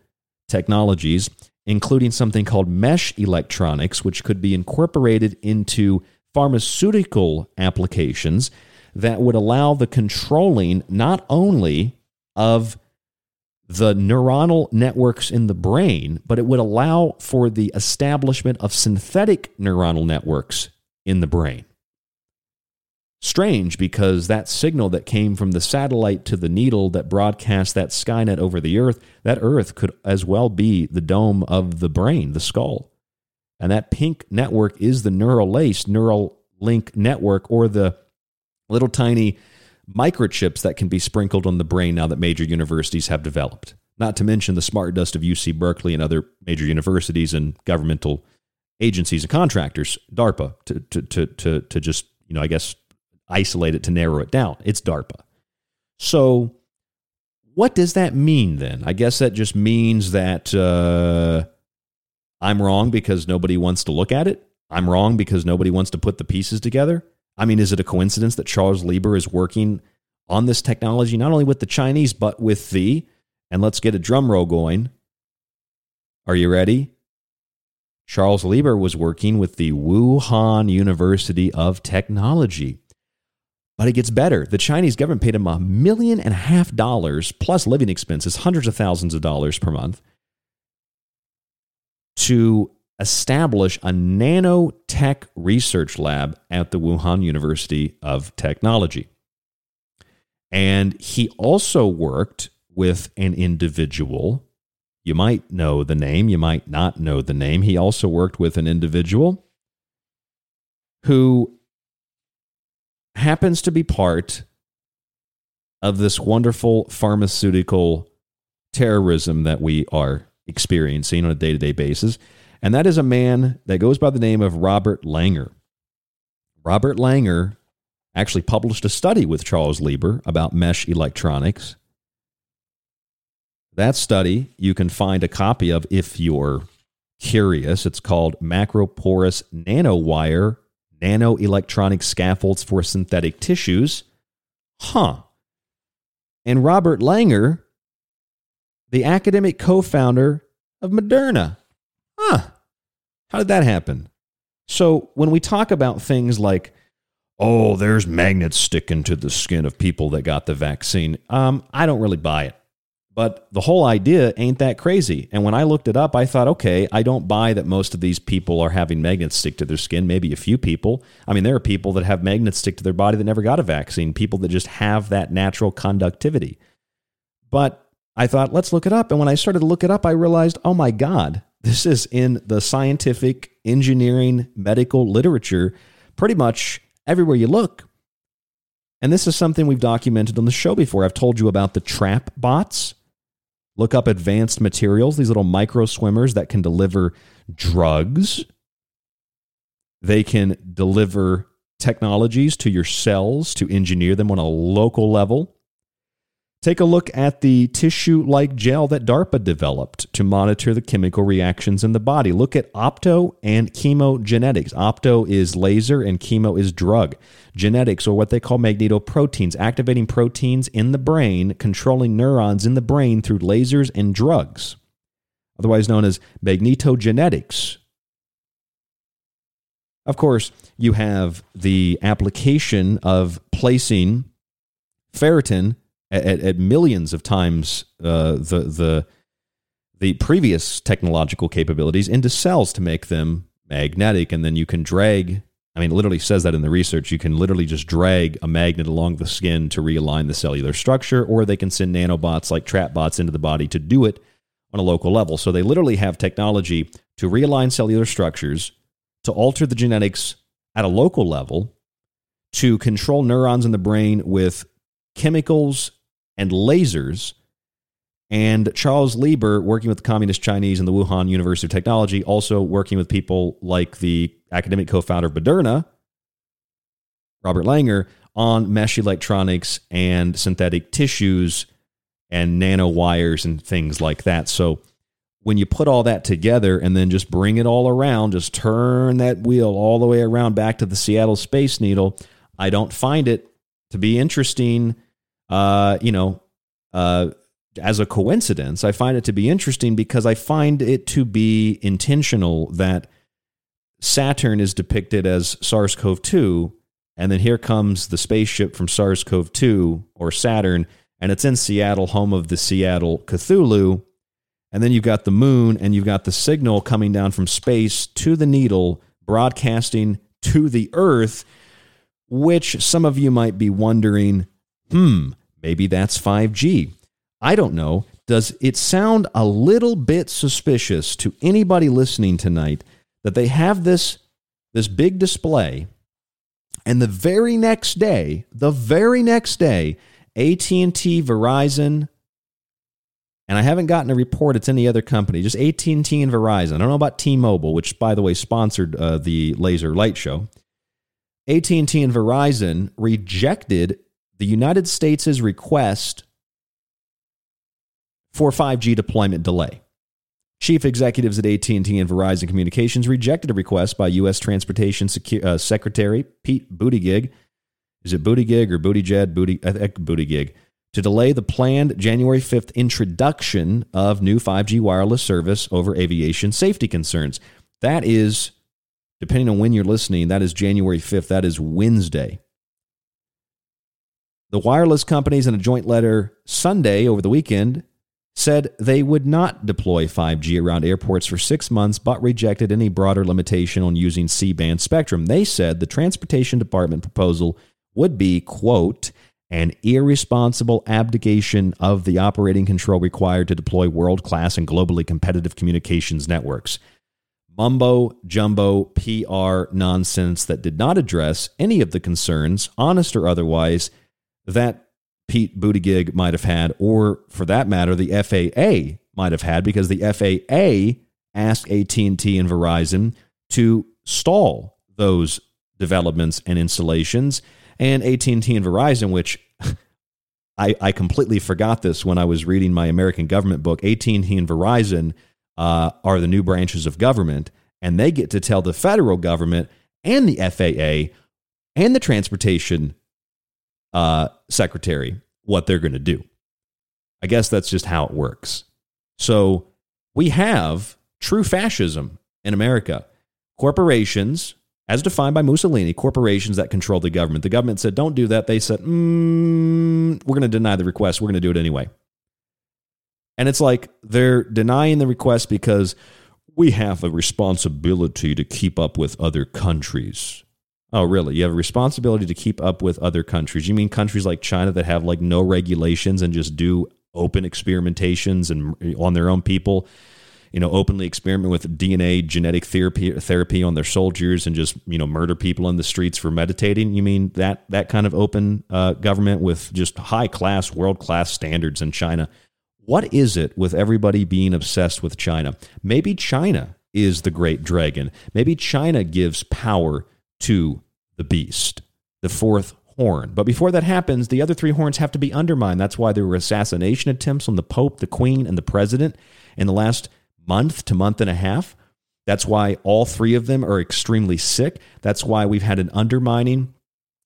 technologies, including something called mesh electronics, which could be incorporated into pharmaceutical applications that would allow the controlling not only of the neuronal networks in the brain, but it would allow for the establishment of synthetic neuronal networks in the brain. Strange, because that signal that came from the satellite to the needle that broadcast that Skynet over the Earth, that Earth could as well be the dome of the brain, the skull. And that pink network is the Neuralink network, or the little tiny microchips that can be sprinkled on the brain now that major universities have developed. Not to mention the smart dust of UC Berkeley and other major universities and governmental agencies and contractors, DARPA, to just, I guess, isolate it to narrow it down. It's DARPA. So what does that mean then? I guess that just means that I'm wrong because nobody wants to look at it. I'm wrong because nobody wants to put the pieces together. I mean, is it a coincidence that Charles Lieber is working on this technology, not only with the Chinese, but with and let's get a drum roll going. Are you ready? Charles Lieber was working with the Wuhan University of Technology. But it gets better. The Chinese government paid him $1.5 million plus living expenses, hundreds of thousands of dollars per month, to establish a nanotech research lab at the Wuhan University of Technology. And he also worked with an individual You might know the name, you might not know the name. He also worked with an individual who happens to be part of this wonderful pharmaceutical terrorism that we are experiencing on a day-to-day basis. And that is a man that goes by the name of Robert Langer. Robert Langer actually published a study with Charles Lieber about mesh electronics. That study you can find a copy of if you're curious. It's called Macroporous Nanowire Nanoelectronic Scaffolds for Synthetic Tissues. Huh. And Robert Langer, the academic co-founder of Moderna. Huh. How did that happen? So when we talk about things like, oh, there's magnets sticking to the skin of people that got the vaccine, I don't really buy it. But the whole idea ain't that crazy. And when I looked it up, I thought, okay, I don't buy that most of these people are having magnets stick to their skin, maybe a few people. I mean, there are people that have magnets stick to their body that never got a vaccine, people that just have that natural conductivity. But I thought, let's look it up. And when I started to look it up, I realized, oh my God, this is in the scientific, engineering, medical literature, pretty much everywhere you look. And this is something we've documented on the show before. I've told you about the trap bots. Look up advanced materials, these little micro swimmers that can deliver drugs. They can deliver technologies to your cells to engineer them on a local level. Take a look at the tissue-like gel that DARPA developed to monitor the chemical reactions in the body. Look at opto and chemogenetics. Opto is laser and chemo is drug. Genetics, or what they call magnetoproteins, activating proteins in the brain, controlling neurons in the brain through lasers and drugs, otherwise known as magnetogenetics. Of course, you have the application of placing ferritin at millions of times the previous technological capabilities into cells to make them magnetic, and then you can drag, I mean, it literally says that in the research, you can literally just drag a magnet along the skin to realign the cellular structure, or they can send nanobots like trap bots into the body to do it on a local level. So they literally have technology to realign cellular structures, to alter the genetics at a local level, to control neurons in the brain with chemicals and lasers. And Charles Lieber, working with the Communist Chinese and the Wuhan University of Technology, also working with people like the academic co-founder of Moderna, Robert Langer, on mesh electronics and synthetic tissues and nanowires and things like that. So when you put all that together and then just bring it all around, just turn that wheel all the way around back to the Seattle Space Needle, I don't find it to be interesting. As a coincidence, I find it to be interesting because I find it to be intentional that Saturn is depicted as SARS-CoV-2, and then here comes the spaceship from SARS-CoV-2 or Saturn, and it's in Seattle, home of the Seattle Cthulhu, and then you've got the moon, and you've got the signal coming down from space to the needle, broadcasting to the Earth, which some of you might be wondering, maybe that's 5G. I don't know. Does it sound a little bit suspicious to anybody listening tonight that they have this big display, and the very next day, AT&T, Verizon, and I haven't gotten a report it's any other company, just AT&T and Verizon. I don't know about T-Mobile, which, by the way, sponsored the Laser Light Show. AT&T and Verizon rejected the United States' request for 5G deployment delay. Chief executives at AT&T and Verizon Communications rejected a request by U.S. Transportation Secretary Pete Buttigieg. Is it Buttigieg or Buttigieg? Buttigieg. To delay the planned January 5th introduction of new 5G wireless service over aviation safety concerns. That is, depending on when you're listening, that is January 5th. That is Wednesday. The wireless companies, in a joint letter Sunday over the weekend, said they would not deploy 5G around airports for 6 months, but rejected any broader limitation on using C-band spectrum. They said the Transportation Department proposal would be, quote, an irresponsible abdication of the operating control required to deploy world-class and globally competitive communications networks. Mumbo-jumbo PR nonsense that did not address any of the concerns, honest or otherwise, that Pete Buttigieg might have had, or for that matter, the FAA might have had, because the FAA asked AT&T and Verizon to stall those developments and installations. And AT&T and Verizon, which I completely forgot this when I was reading my American government book, AT&T and Verizon are the new branches of government, and they get to tell the federal government and the FAA and the transportation secretary what they're going to do. I guess that's just how it works. So we have true fascism in America. Corporations, as defined by Mussolini, corporations that control the government. The government said, don't do that. They said, we're going to deny the request. We're going to do it anyway. And it's like they're denying the request because we have a responsibility to keep up with other countries. Oh, really? You have a responsibility to keep up with other countries? You mean countries like China that have like no regulations and just do open experimentations and on their own people? You know, openly experiment with DNA genetic therapy on their soldiers and just, you know, murder people in the streets for meditating. You mean that kind of open government with just high class, world class standards in China? What is it with everybody being obsessed with China? Maybe China is the great dragon. Maybe China gives power to the beast, the fourth horn. But before that happens, the other three horns have to be undermined. That's why there were assassination attempts on the Pope, the Queen, and the President in the last month to month and a half. That's why all three of them are extremely sick. That's why we've had an undermining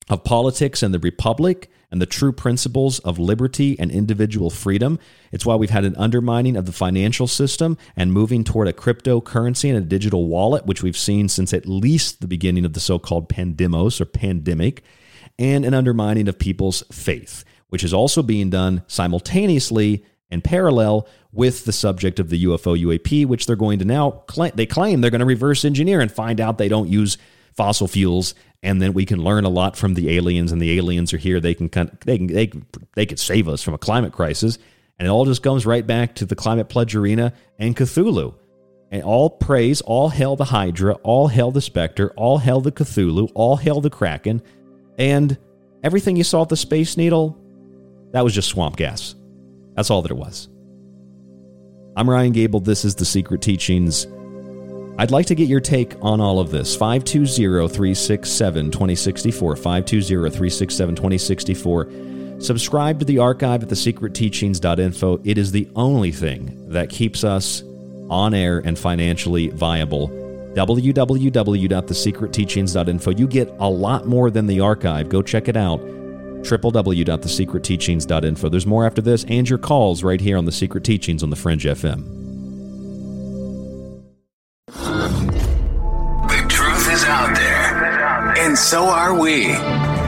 of politics and the republic and the true principles of liberty and individual freedom. It's why we've had an undermining of the financial system and moving toward a cryptocurrency and a digital wallet, which we've seen since at least the beginning of the so-called pandemic, and an undermining of people's faith, which is also being done simultaneously and parallel with the subject of the UFO UAP, which they're going to now claim they're going to reverse engineer and find out they don't use fossil fuels, and then we can learn a lot from the aliens, and the aliens are here. They could save us from a climate crisis, and it all just comes right back to the Climate Pledge Arena and Cthulhu, and all praise, all hail the Hydra, all hail the Spectre, all hail the Cthulhu, all hail the Kraken, and everything you saw at the Space Needle, that was just swamp gas. That's all that it was. I'm Ryan Gable. This is The Secret Teachings. I'd like to get your take on all of this. 520-367-2064. 520-367-2064. Subscribe to the archive at thesecretteachings.info. It is the only thing that keeps us on air and financially viable. www.thesecretteachings.info. You get a lot more than the archive. Go check it out. www.thesecretteachings.info. There's more after this and your calls right here on The Secret Teachings on the Fringe FM. The truth is out there, and so are we.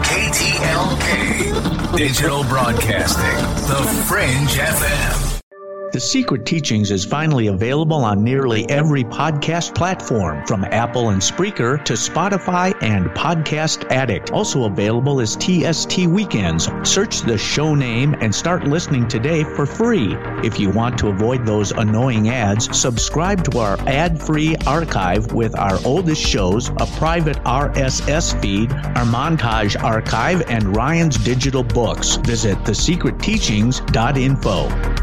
KTLK, Digital Broadcasting, The Fringe FM. The Secret Teachings is finally available on nearly every podcast platform, from Apple and Spreaker to Spotify and Podcast Addict. Also available is TST Weekends. Search the show name and start listening today for free. If you want to avoid those annoying ads, subscribe to our ad-free archive with our oldest shows, a private RSS feed, our montage archive, and Ryan's digital books. Visit thesecretteachings.info.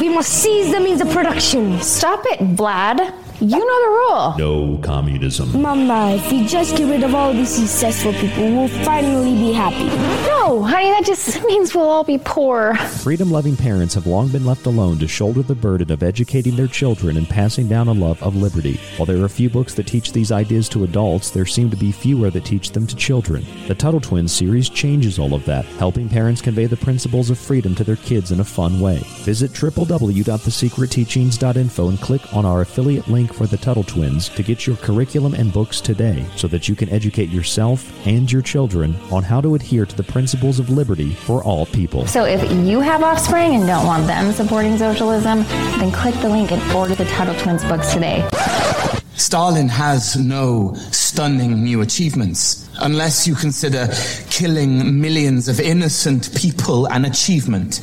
We must seize the means of production. Stop it, Vlad. You know the rule. No communism. Mama, if we just get rid of all these successful people, we'll finally be happy. No, honey, that just means we'll all be poor. Freedom-loving parents have long been left alone to shoulder the burden of educating their children and passing down a love of liberty. While there are a few books that teach these ideas to adults, there seem to be fewer that teach them to children. The Tuttle Twins series changes all of that, helping parents convey the principles of freedom to their kids in a fun way. Visit www.thesecretteachings.info and click on our affiliate link for the Tuttle Twins to get your curriculum and books today so that you can educate yourself and your children on how to adhere to the principles of liberty for all people. So if you have offspring and don't want them supporting socialism, then click the link and order the Tuttle Twins books today. Stalin has no stunning new achievements unless you consider killing millions of innocent people an achievement.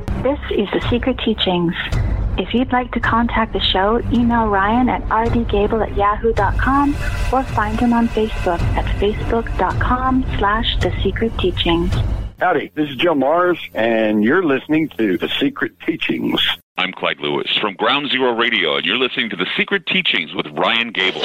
This is The Secret Teachings. If you'd like to contact the show, email Ryan at rdgable@yahoo.com or find him on Facebook at facebook.com/The Secret Teachings. Howdy, this is Jim Marrs, and you're listening to The Secret Teachings. I'm Clyde Lewis from Ground Zero Radio, and you're listening to The Secret Teachings with Ryan Gable.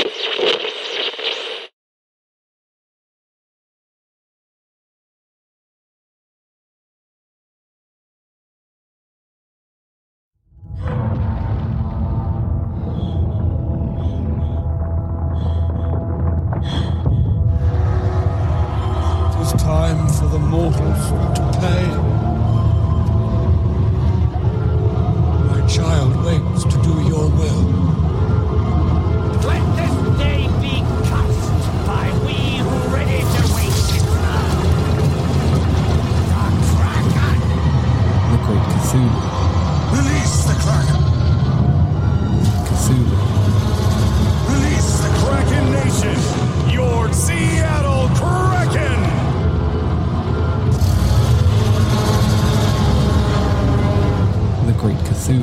Time for the mortals to pay. My child waits to do your will. Let this day be cursed by we who ready to waste. The Kraken! The great Cthulhu. Release the Kraken! Cthulhu. Release the Kraken Nation! Your Seattle Kraken! The Great Cthulhu.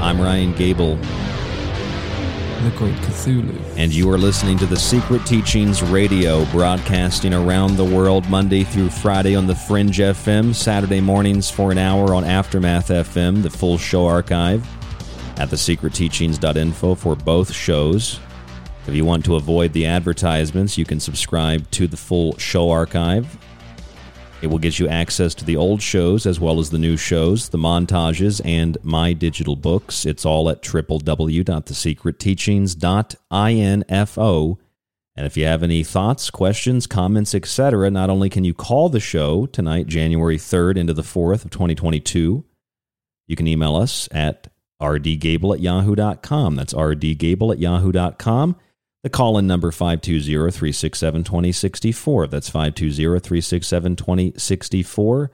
I'm Ryan Gable. The Great Cthulhu. And you are listening to The Secret Teachings Radio, broadcasting around the world Monday through Friday on The Fringe FM, Saturday mornings for an hour on Aftermath FM, the full show archive at thesecretteachings.info for both shows. If you want to avoid the advertisements, you can subscribe to the full show archive. It will get you access to the old shows as well as the new shows, the montages, and my digital books. It's all at www.thesecretteachings.info. And if you have any thoughts, questions, comments, etc., not only can you call the show tonight, January 3rd into the 4th of 2022, you can email us at rdgable@yahoo.com. That's rdgable@yahoo.com. The call-in number 520-367-2064. That's 520-367-2064.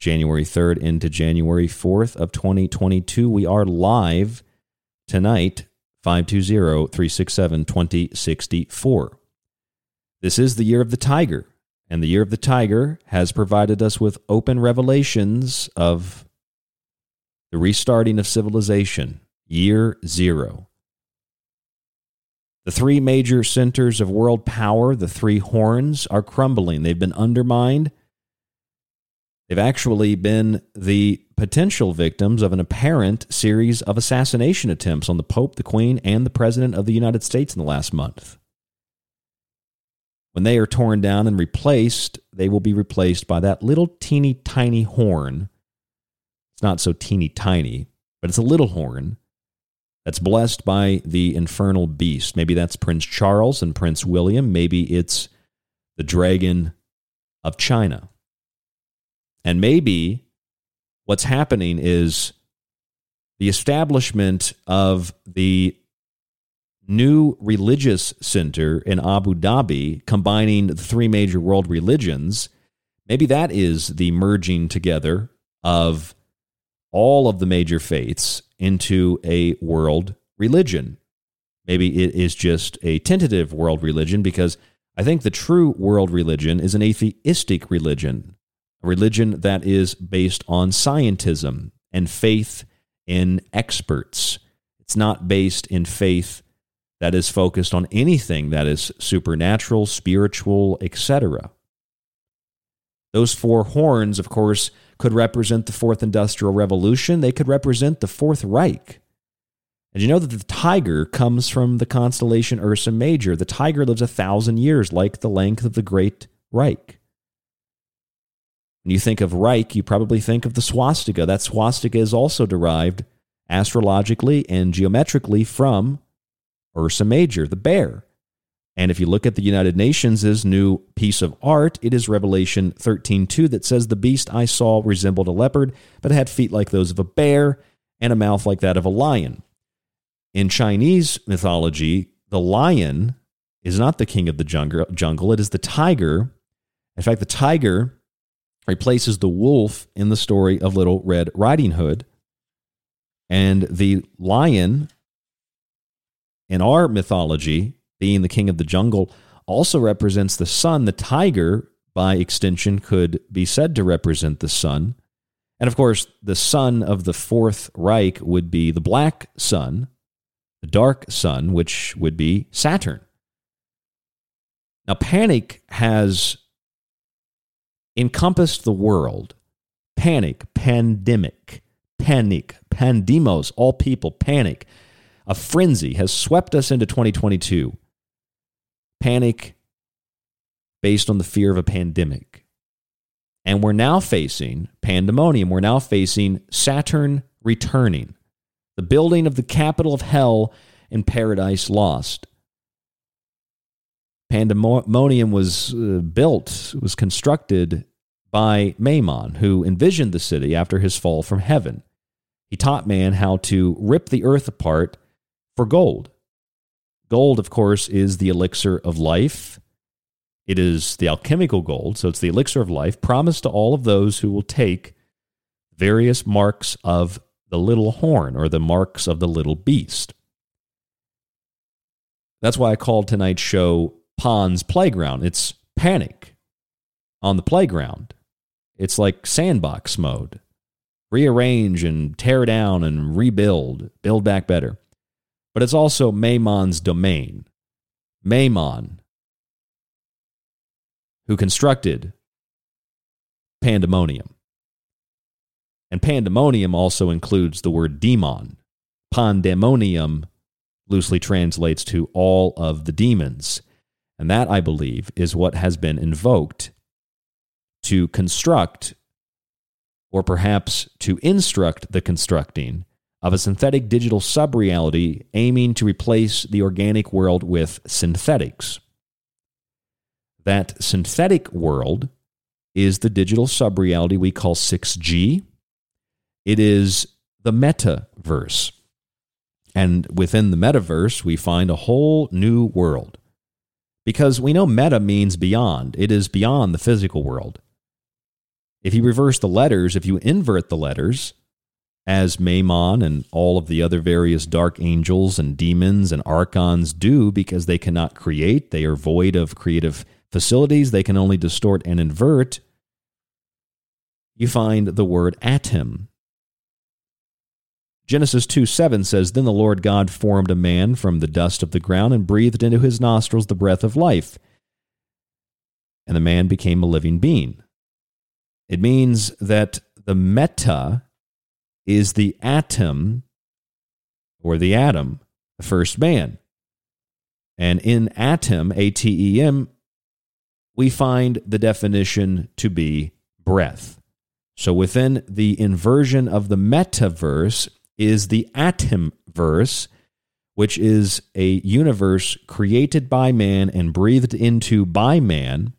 January 3rd into January 4th of 2022. We are live tonight 520-367-2064. This is the year of the tiger, and the year of the tiger has provided us with open revelations of the restarting of civilization, year zero. The three major centers of world power, the three horns, are crumbling. They've been undermined. They've actually been the potential victims of an apparent series of assassination attempts on the Pope, the Queen, and the President of the United States in the last month. When they are torn down and replaced, they will be replaced by that little teeny tiny horn. It's not so teeny tiny, but it's a little horn that's blessed by the infernal beast. Maybe that's Prince Charles and Prince William. Maybe it's the dragon of China. And maybe what's happening is the establishment of the new religious center in Abu Dhabi, combining the three major world religions. Maybe that is the merging together of all of the major faiths into a world religion. Maybe it is just a tentative world religion, because I think the true world religion is an atheistic religion, a religion that is based on scientism and faith in experts. It's not based in faith that is focused on anything that is supernatural, spiritual, etc. Those four horns, of course, could represent the Fourth Industrial Revolution. They could represent the Fourth Reich. And you know that the tiger comes from the constellation Ursa Major. The tiger lives 1,000 years, like the length of the Great Reich. When you think of Reich, you probably think of the swastika. That swastika is also derived astrologically and geometrically from Ursa Major, the bear. And if you look at the United Nations' new piece of art, it is Revelation 13:2 that says, "The beast I saw resembled a leopard, but had feet like those of a bear and a mouth like that of a lion." In Chinese mythology, the lion is not the king of the jungle. It is the tiger. In fact, the tiger replaces the wolf in the story of Little Red Riding Hood. And the lion, in our mythology, being the king of the jungle, also represents the sun. The tiger, by extension, could be said to represent the sun. And of course, the sun of the Fourth Reich would be the black sun, the dark sun, which would be Saturn. Now, panic has encompassed the world. Panic, pandemic, panic, pandemos, all people, panic. A frenzy has swept us into 2022. Panic based on the fear of a pandemic. And we're now facing pandemonium. We're now facing Saturn returning, the building of the capital of hell in Paradise Lost. Pandemonium was constructed by Mammon, who envisioned the city after his fall from heaven. He taught man how to rip the earth apart for gold. Gold, of course, is the elixir of life. It is the alchemical gold, so it's the elixir of life, promised to all of those who will take various marks of the little horn, or the marks of the little beast. That's why I called tonight's show Pond's Playground. It's panic on the playground. It's like sandbox mode. Rearrange and tear down and rebuild, build back better. But it's also Mammon's domain. Mammon, who constructed pandemonium. And pandemonium also includes the word demon. Pandemonium loosely translates to all of the demons. And that, I believe, is what has been invoked to construct, or perhaps to instruct the constructing, of a synthetic digital sub-reality aiming to replace the organic world with synthetics. That synthetic world is the digital sub-reality we call 6G. It is the metaverse. And within the metaverse, we find a whole new world. Because we know meta means beyond. It is beyond the physical world. If you invert the letters, as Mammon and all of the other various dark angels and demons and archons do, because they cannot create. They are void of creative facilities. They can only distort and invert. You find the word atom. Genesis 2:7 says, "Then the Lord God formed a man from the dust of the ground and breathed into his nostrils the breath of life. And the man became a living being." It means that the meta is the atom, or the atom, the first man. And in atom, A-T-E-M, we find the definition to be breath. So within the inversion of the metaverse is the atomverse, which is a universe created by man and breathed into by man,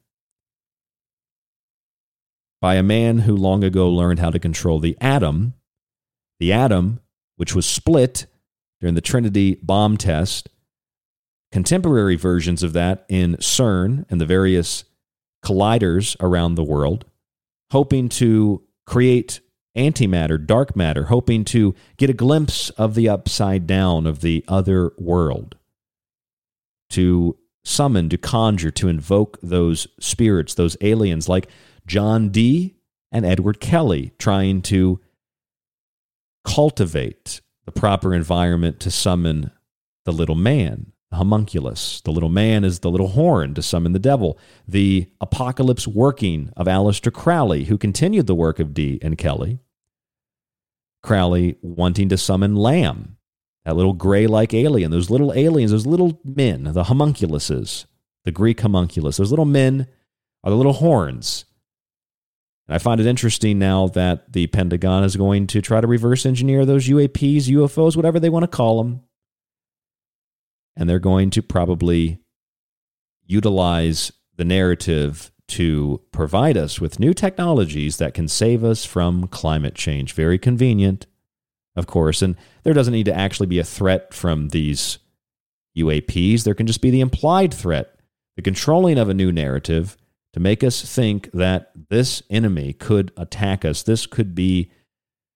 by a man who long ago learned how to control the atom which was split during the Trinity bomb test. Contemporary versions of that in CERN and the various colliders around the world, hoping to create antimatter, dark matter, hoping to get a glimpse of the upside down of the other world, to summon, to conjure, to invoke those spirits, those aliens like John Dee and Edward Kelly, trying to cultivate the proper environment to summon the little man, the homunculus. The little man is the little horn to summon the devil. The apocalypse working of Aleister Crowley, who continued the work of Dee and Kelly. Crowley wanting to summon Lamb, that little gray-like alien, those little aliens, those little men, the homunculuses, the Greek homunculus. Those little men are the little horns. And I find it interesting now that the Pentagon is going to try to reverse engineer those UAPs, UFOs, whatever they want to call them. And they're going to probably utilize the narrative to provide us with new technologies that can save us from climate change. Very convenient, of course. And there doesn't need to actually be a threat from these UAPs. There can just be the implied threat, the controlling of a new narrative to make us think that this enemy could attack us. This could be,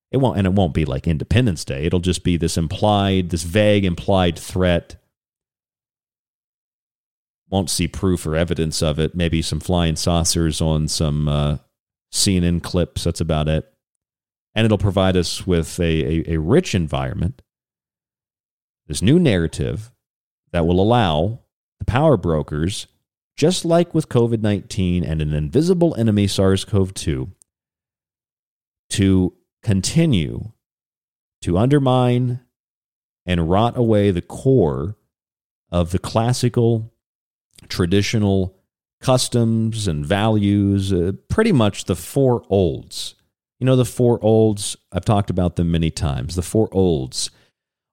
it won't, and it won't be like Independence Day. It'll just be this implied, this vague implied threat. Won't see proof or evidence of it. Maybe some flying saucers on some CNN clips. That's about it. And it'll provide us with a rich environment, this new narrative that will allow the power brokers, just like with COVID-19 and an invisible enemy, SARS-CoV-2, to continue to undermine and rot away the core of the classical, traditional customs and values, pretty much the four olds. You know, the four olds, I've talked about them many times. The four olds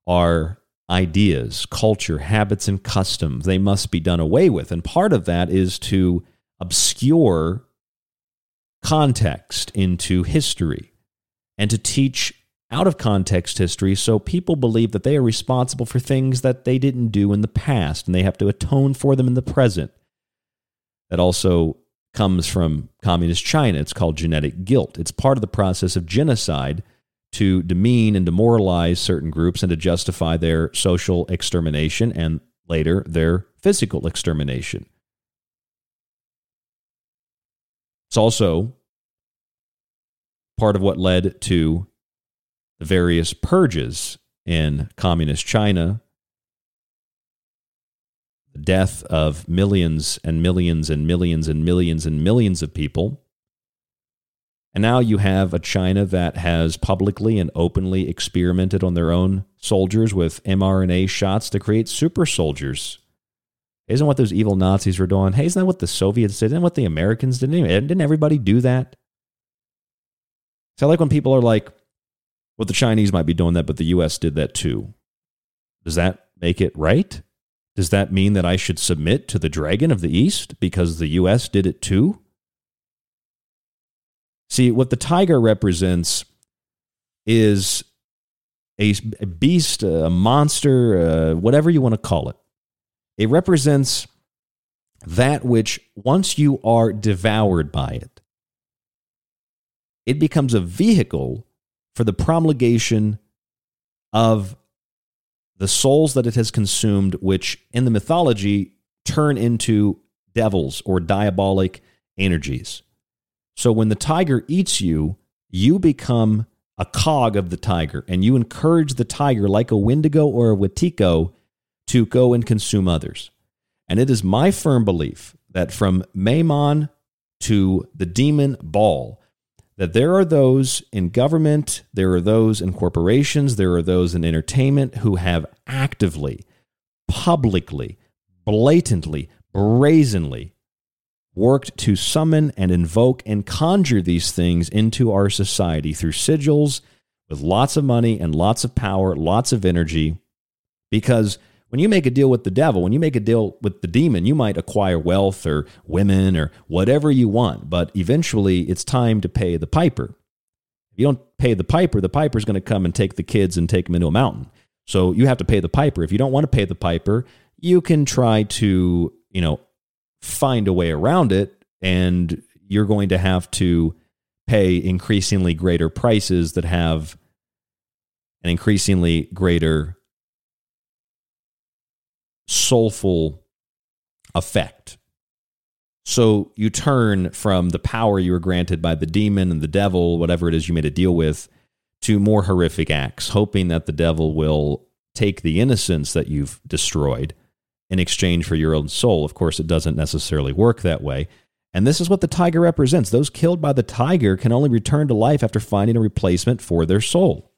are ideas, culture, habits, and customs. They must be done away with. And part of that is to obscure context into history and to teach out of context history, so people believe that they are responsible for things that they didn't do in the past, and they have to atone for them in the present. That also comes from communist China. It's called genetic guilt. It's part of the process of genocide to demean and demoralize certain groups and to justify their social extermination and later their physical extermination. It's also part of what led to the various purges in communist China, the death of millions and millions and millions and millions and millions of people. And now you have a China that has publicly and openly experimented on their own soldiers with mRNA shots to create super soldiers. Isn't what those evil Nazis were doing? Hey, isn't that what the Soviets did? Isn't what the Americans did? Didn't everybody do that? So I like when people are like, well, the Chinese might be doing that, but the U.S. did that too. Does that make it right? Does that mean that I should submit to the dragon of the East because the U.S. did it too? See, what the tiger represents is a beast, a monster, whatever you want to call it. It represents that which, once you are devoured by it, it becomes a vehicle for the promulgation of the souls that it has consumed, which in the mythology turn into devils or diabolic energies. So when the tiger eats you, you become a cog of the tiger, and you encourage the tiger, like a Wendigo or a Wetiko, to go and consume others. And it is my firm belief that from Mammon to the demon Baal, that there are those in government, there are those in corporations, there are those in entertainment who have actively, publicly, blatantly, brazenly worked to summon and invoke and conjure these things into our society through sigils with lots of money and lots of power, lots of energy. Because when you make a deal with the devil, when you make a deal with the demon, you might acquire wealth or women or whatever you want, but eventually it's time to pay the piper. If you don't pay the piper's going to come and take the kids and take them into a mountain. So you have to pay the piper. If you don't want to pay the piper, you can try to, find a way around it, and you're going to have to pay increasingly greater prices that have an increasingly greater soulful effect. So you turn from the power you were granted by the demon and the devil, whatever it is you made a deal with, to more horrific acts, hoping that the devil will take the innocence that you've destroyed in exchange for your own soul. Of course, it doesn't necessarily work that way. And this is what the tiger represents. Those killed by the tiger can only return to life after finding a replacement for their soul.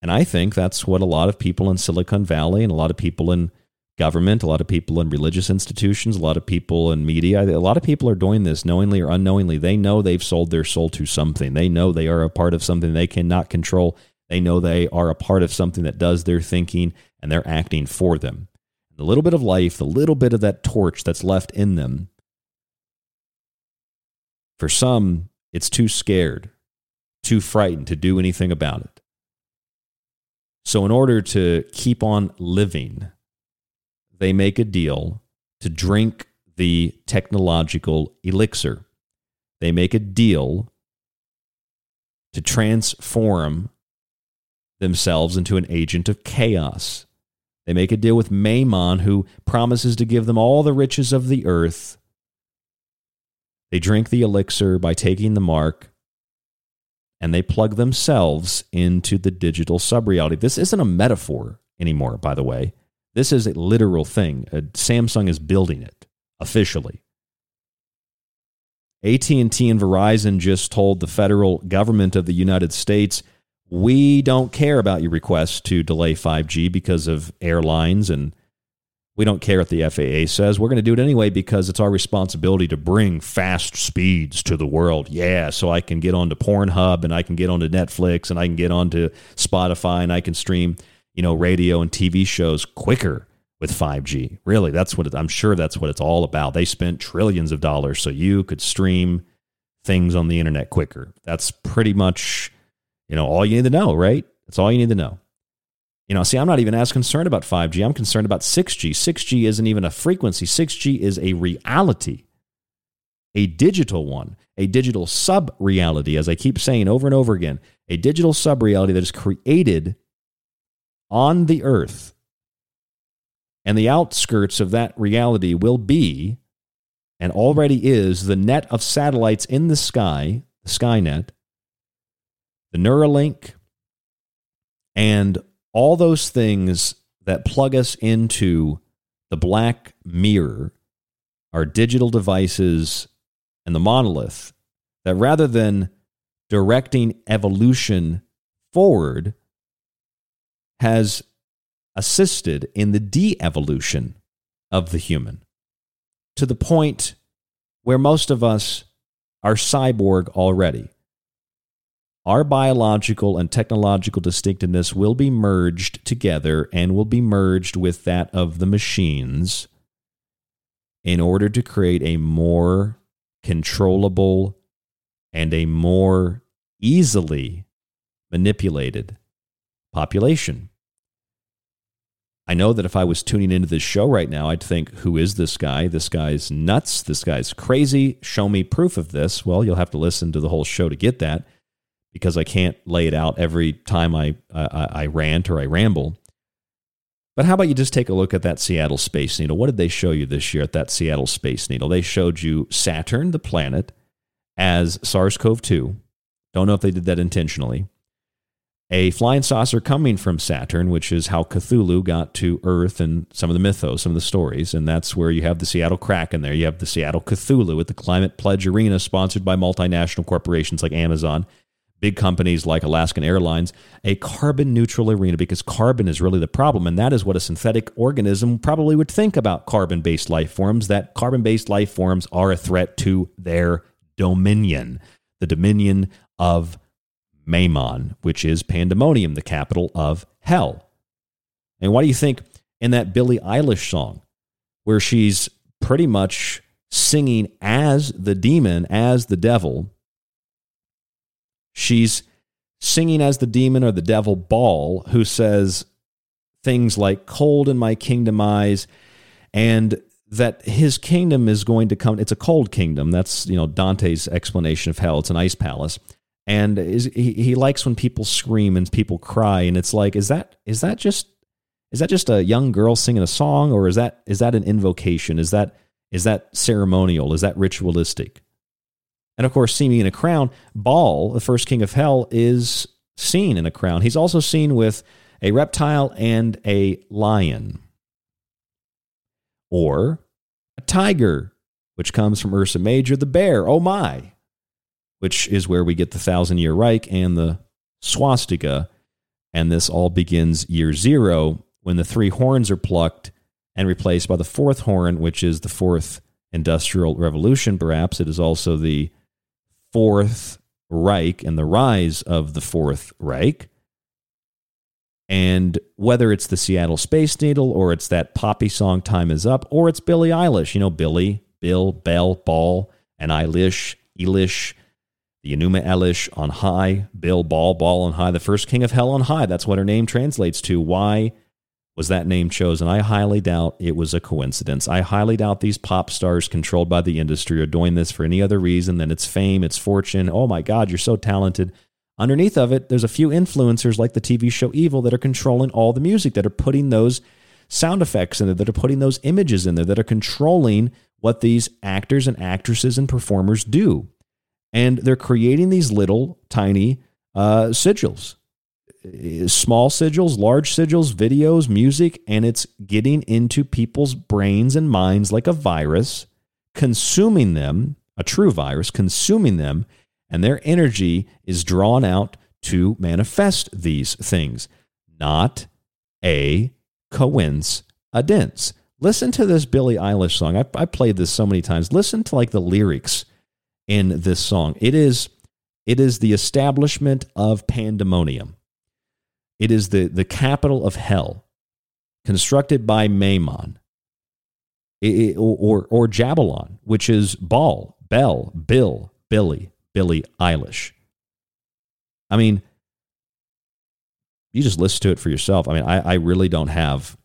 And I think that's what a lot of people in Silicon Valley and a lot of people in government, a lot of people in religious institutions, a lot of people in media, a lot of people are doing this knowingly or unknowingly. They know they've sold their soul to something. They know they are a part of something they cannot control. They know they are a part of something that does their thinking, and they're acting for them. The little bit of life, the little bit of that torch that's left in them, for some, it's too scared, too frightened to do anything about it. So in order to keep on living, they make a deal to drink the technological elixir. They make a deal to transform themselves into an agent of chaos. They make a deal with Mammon, who promises to give them all the riches of the earth. They drink the elixir by taking the mark, and they plug themselves into the digital sub-reality. This isn't a metaphor anymore, by the way. This is a literal thing. Samsung is building it, officially. AT&T and Verizon just told the federal government of the United States, we don't care about your request to delay 5G because of airlines, and we don't care what the FAA says. We're going to do it anyway because it's our responsibility to bring fast speeds to the world. Yeah, so I can get onto Pornhub, and I can get onto Netflix, and I can get onto Spotify, and I can stream, radio and TV shows quicker with 5G. Really, I'm sure that's what it's all about. They spent trillions of dollars so you could stream things on the internet quicker. That's pretty much, all you need to know, right? That's all you need to know. I'm not even as concerned about 5G. I'm concerned about 6G. 6G isn't even a frequency. 6G is a reality, a digital one, a digital sub-reality, as I keep saying over and over again, a digital sub-reality that is created on the earth. And the outskirts of that reality will be, and already is, the net of satellites in the sky, the Skynet, the Neuralink, and all those things that plug us into the black mirror are digital devices and the monolith that, rather than directing evolution forward, has assisted in the de-evolution of the human to the point where most of us are cyborg already. Our biological and technological distinctiveness will be merged together and will be merged with that of the machines in order to create a more controllable and a more easily manipulated population. I know that if I was tuning into this show right now, I'd think, who is this guy? This guy's nuts. This guy's crazy. Show me proof of this. Well, you'll have to listen to the whole show to get that, because I can't lay it out every time I rant or I ramble. But how about you just take a look at that Seattle Space Needle? What did they show you this year at that Seattle Space Needle? They showed you Saturn, the planet, as SARS-CoV-2. Don't know if they did that intentionally. A flying saucer coming from Saturn, which is how Cthulhu got to Earth and some of the mythos, some of the stories. And that's where you have the Seattle Kraken there. You have the Seattle Cthulhu at the Climate Pledge Arena, sponsored by multinational corporations like Amazon, big companies like Alaskan Airlines, a carbon-neutral arena, because carbon is really the problem. And that is what a synthetic organism probably would think about carbon-based life forms, that carbon-based life forms are a threat to their dominion, the dominion of Mammon, which is Pandemonium, the capital of hell. And why do you think in that Billie Eilish song, where she's pretty much singing as the demon, as the devil, she's singing as the demon or the devil Baal, who says things like, cold in my kingdom eyes, and that his kingdom is going to come. It's a cold kingdom. That's, you know, Dante's explanation of hell. It's an ice palace. And he likes when people scream and people cry, and it's like, is that just a young girl singing a song, or is that an invocation? Is that ceremonial? Is that ritualistic? And of course, see me in a crown. Baal, the first king of hell, is seen in a crown. He's also seen with a reptile and a lion, or a tiger, which comes from Ursa Major, the bear. Oh my! Which is where we get the Thousand-Year Reich and the swastika. And this all begins year zero, when the three horns are plucked and replaced by the fourth horn, which is the fourth industrial revolution, perhaps. It is also the fourth Reich and the rise of the fourth Reich. And whether it's the Seattle Space Needle, or it's that Poppy song, Time Is Up, or it's Billie Eilish, you know, Billie, Bill, Bell, Ball, and Eilish, the Enuma Elish on high, Bill, Ball on high, the first king of hell on high. That's what her name translates to. Why was that name chosen? I highly doubt it was a coincidence. I highly doubt these pop stars controlled by the industry are doing this for any other reason than it's fame, it's fortune. Oh my God, you're so talented. Underneath of it, there's a few influencers like the TV show Evil that are controlling all the music, that are putting those sound effects in there, that are putting those images in there, that are controlling what these actors and actresses and performers do. And they're creating these little tiny sigils, small sigils, large sigils, videos, music, and it's getting into people's brains and minds like a virus, consuming them, a true virus, consuming them, and their energy is drawn out to manifest these things. Not a coincidence. Listen to this Billie Eilish song. I played this so many times. Listen to like the lyrics in this song. It is the establishment of Pandemonium. It is the capital of hell, constructed by Mammon, or Jabalon, which is Baal, Bell, Bill, Billy, Billie Eilish. I mean, you just listen to it for yourself. I mean, I really don't have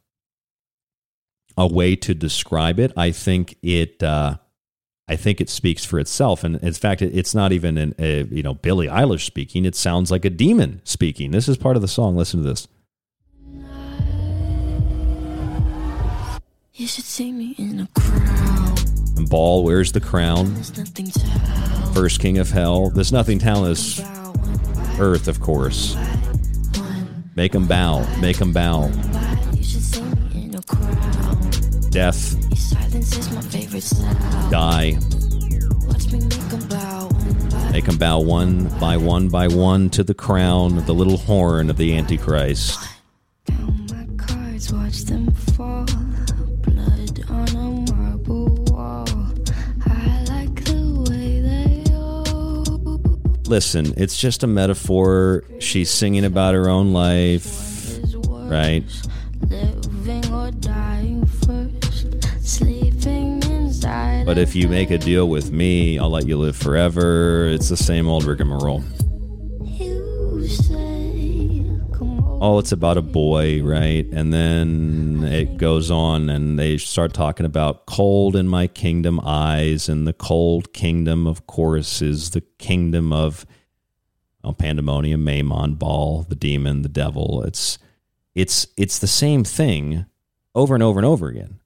a way to describe it. I think it speaks for itself. And in fact, it's not even a Billie Eilish speaking. It sounds like a demon speaking. This is part of the song. Listen to this. You should see me in a crown. And Baal wears the crown. First king of hell. There's nothing to tell us. Earth, of course. Make him bow. Make him bow. You should see me in a crown. Death. Die. Make them bow one by one by one to the crown of the little horn of the Antichrist. Listen, it's just a metaphor. She's singing about her own life, right? But if you make a deal with me, I'll let you live forever. It's the same old rigmarole. oh, it's about a boy, right? And then it goes on and they start talking about cold in my kingdom eyes, and the cold kingdom, of course, is the kingdom of Pandemonium, Mammon, Baal, the demon, the devil. It's the same thing over and over and over again.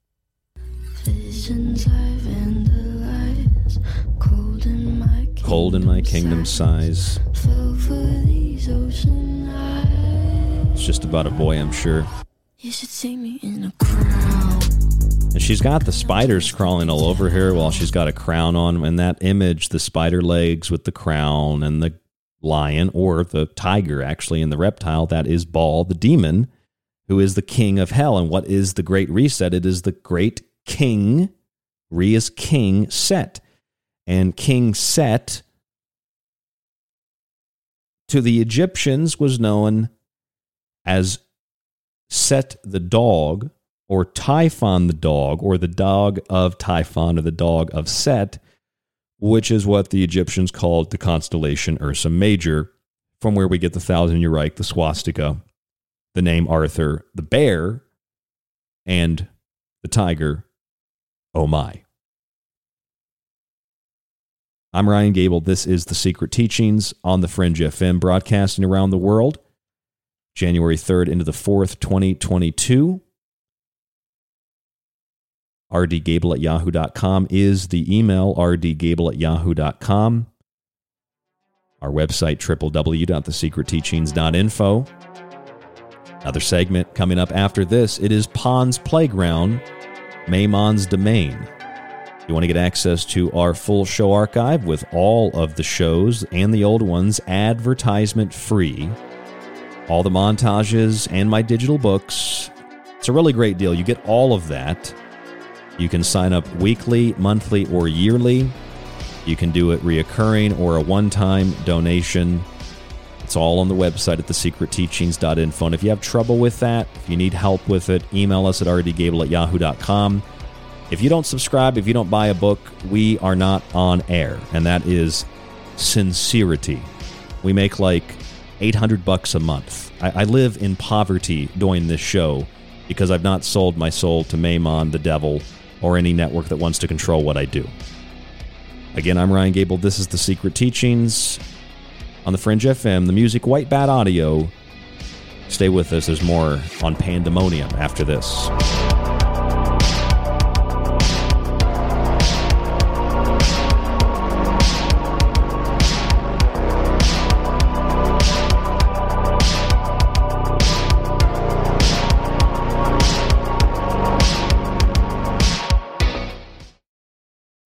Visions I've vandalized, cold in my kingdom, cold in my kingdom size, fell for these ocean eyes. It's just about a boy, I'm sure. You should see me in a crown. And she's got the spiders crawling all over her while she's got a crown on. And that image, the spider legs with the crown and the lion, or the tiger actually, and the reptile, that is Baal, the demon, who is the king of hell. And what is the Great Reset? It is the Great King. Re is king, Set. And King Set, to the Egyptians, was known as Set the dog, or Typhon the dog, or the dog of Typhon, or the dog of Set, which is what the Egyptians called the constellation Ursa Major, from where we get the thousand urich, the swastika, the name Arthur, the bear, and the tiger, oh my. I'm Ryan Gable. This is The Secret Teachings on the Fringe FM, broadcasting around the world, January 3rd into the 4th, 2022. rdgable@yahoo.com is the email, rdgable@yahoo.com. Our website, www.thesecretteachings.info. Another segment coming up after this. It is Pond's Playground, Mammon's Domain. If you want to get access to our full show archive with all of the shows and the old ones advertisement free, all the montages and my digital books, it's a really great deal. You get all of that. You can sign up weekly, monthly, or yearly. You can do it reoccurring or a one-time donation. It's all on the website at thesecretteachings.info. And if you have trouble with that, if you need help with it, email us at rdgable@yahoo.com. If you don't subscribe, if you don't buy a book, we are not on air, and that is sincerity. We make like $800 a month. I live in poverty doing this show because I've not sold my soul to Mammon, the devil, or any network that wants to control what I do. Again, I'm Ryan Gable. This is The Secret Teachings on the Fringe FM. The music, White Bat Audio. Stay with us. There's more on Pandemonium after this.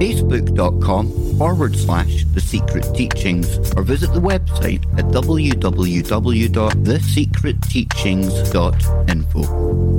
facebook.com/thesecretteachings, or visit the website at www.thesecretteachings.info.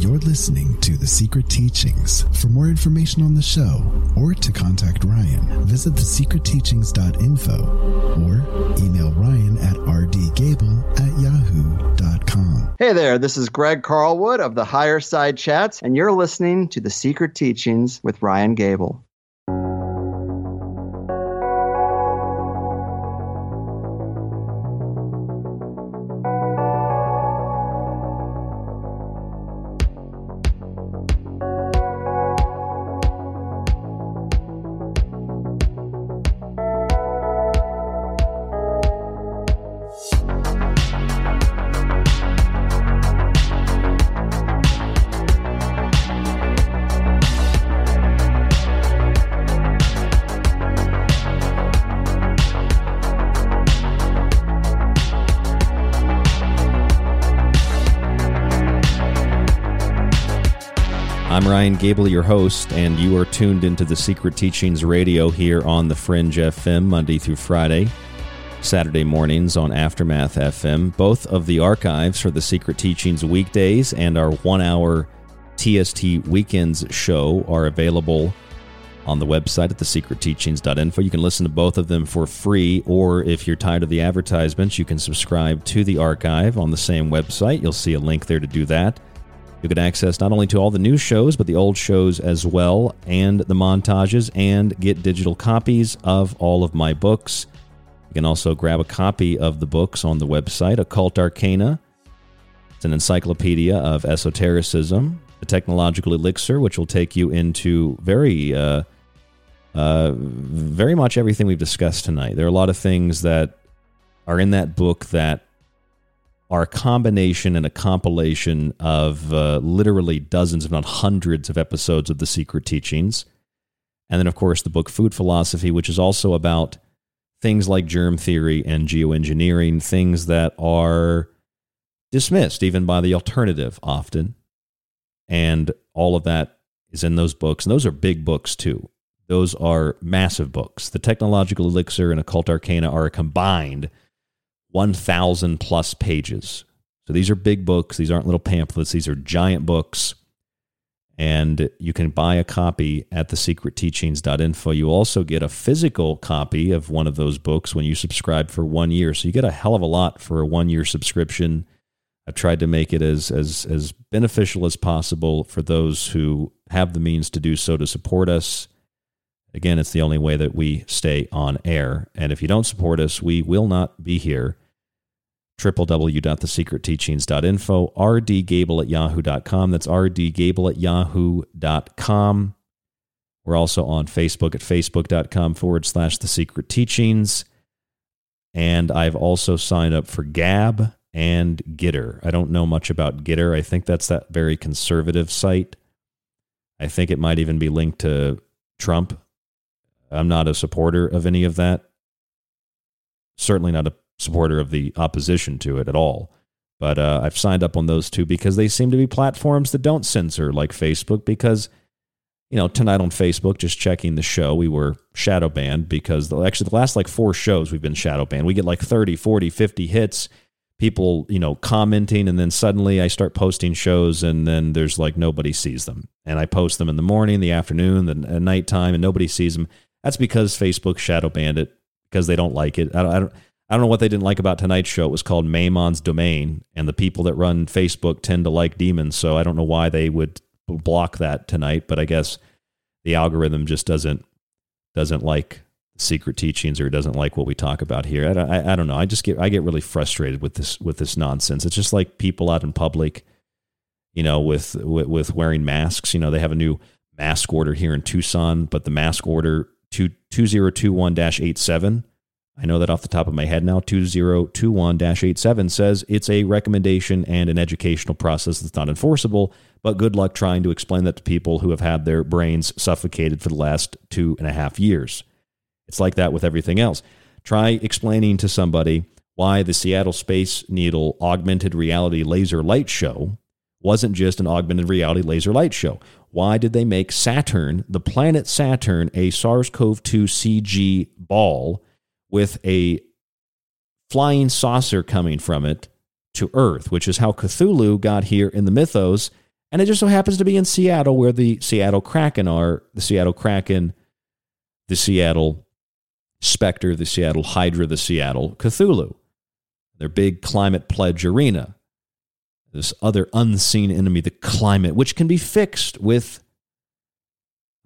You're listening to The Secret Teachings. For more information on the show or to contact Ryan, visit thesecretteachings.info or email Ryan at rdgable@yahoo.com. Hey there, this is Greg Carlwood of the Higher Side Chats, and you're listening to The Secret Teachings with Ryan Gable. Ryan Gable, your host, and you are tuned into The Secret Teachings Radio here on the Fringe FM Monday through Friday, Saturday mornings on Aftermath FM. Both of the archives for The Secret Teachings weekdays and our one-hour TST Weekends show are available on the website at thesecretteachings.info. You can listen to both of them for free, or if you're tired of the advertisements, you can subscribe to the archive on the same website. You'll see a link there to do that. You get access not only to all the new shows, but the old shows as well, and the montages, and get digital copies of all of my books. You can also grab a copy of the books on the website. Occult Arcana, it's an encyclopedia of esotericism. The Technological Elixir, which will take you into very much everything we've discussed tonight. There are a lot of things that are in that book that are a combination and a compilation of literally dozens, if not hundreds, of episodes of The Secret Teachings. And then, of course, the book Food Philosophy, which is also about things like germ theory and geoengineering, things that are dismissed even by the alternative often. And all of that is in those books. And those are big books, too. Those are massive books. The Technological Elixir and Occult Arcana are a combined 1,000 plus pages. So these are big books. These aren't little pamphlets. These are giant books. And you can buy a copy at thesecretteachings.info. You also get a physical copy of one of those books when you subscribe for 1 year. So you get a hell of a lot for a 1 year subscription. I've tried to make it as beneficial as possible for those who have the means to do so to support us. Again, it's the only way that we stay on air. And if you don't support us, we will not be here. www.thesecretteachings.info, rdgable@yahoo.com. That's rdgable@yahoo.com. We're also on Facebook at facebook.com/thesecretteachings. And I've also signed up for Gab and Gitter. I don't know much about Gitter. I think that's that very conservative site. I think it might even be linked to Trump. I'm not a supporter of any of that. Certainly not a supporter of the opposition to it at all. But I've signed up on those two because they seem to be platforms that don't censor like Facebook. Because, you know, tonight on Facebook, just checking the show, we were shadow banned because the last like four shows we've been shadow banned. We get like 30, 40, 50 hits, people, you know, commenting, and then suddenly I start posting shows and then there's like nobody sees them. And I post them in the morning, the afternoon, the nighttime, and nobody sees them. That's because Facebook shadow banned it because they don't like it. I don't know what they didn't like about tonight's show. It was called Mammon's Domain, and the people that run Facebook tend to like demons, so I don't know why they would block that tonight. But I guess the algorithm just doesn't like secret teachings or doesn't like what we talk about here. I don't know. I get really frustrated with this nonsense. It's just like people out in public, you know, with wearing masks. You know, they have a new mask order here in Tucson, but the mask order 2021-87, I know that off the top of my head now, 2021-87 says it's a recommendation and an educational process that's not enforceable, but good luck trying to explain that to people who have had their brains suffocated for the last 2.5 years. It's like that with everything else. Try explaining to somebody why the Seattle Space Needle augmented reality laser light show wasn't just an augmented reality laser light show. Why did they make Saturn, the planet Saturn, a SARS-CoV-2 CG ball with a flying saucer coming from it to Earth, which is how Cthulhu got here in the mythos, and it just so happens to be in Seattle where the Seattle Kraken are, the Seattle Spectre, the Seattle Hydra, the Seattle Cthulhu, their big Climate Pledge Arena, this other unseen enemy, the climate, which can be fixed with,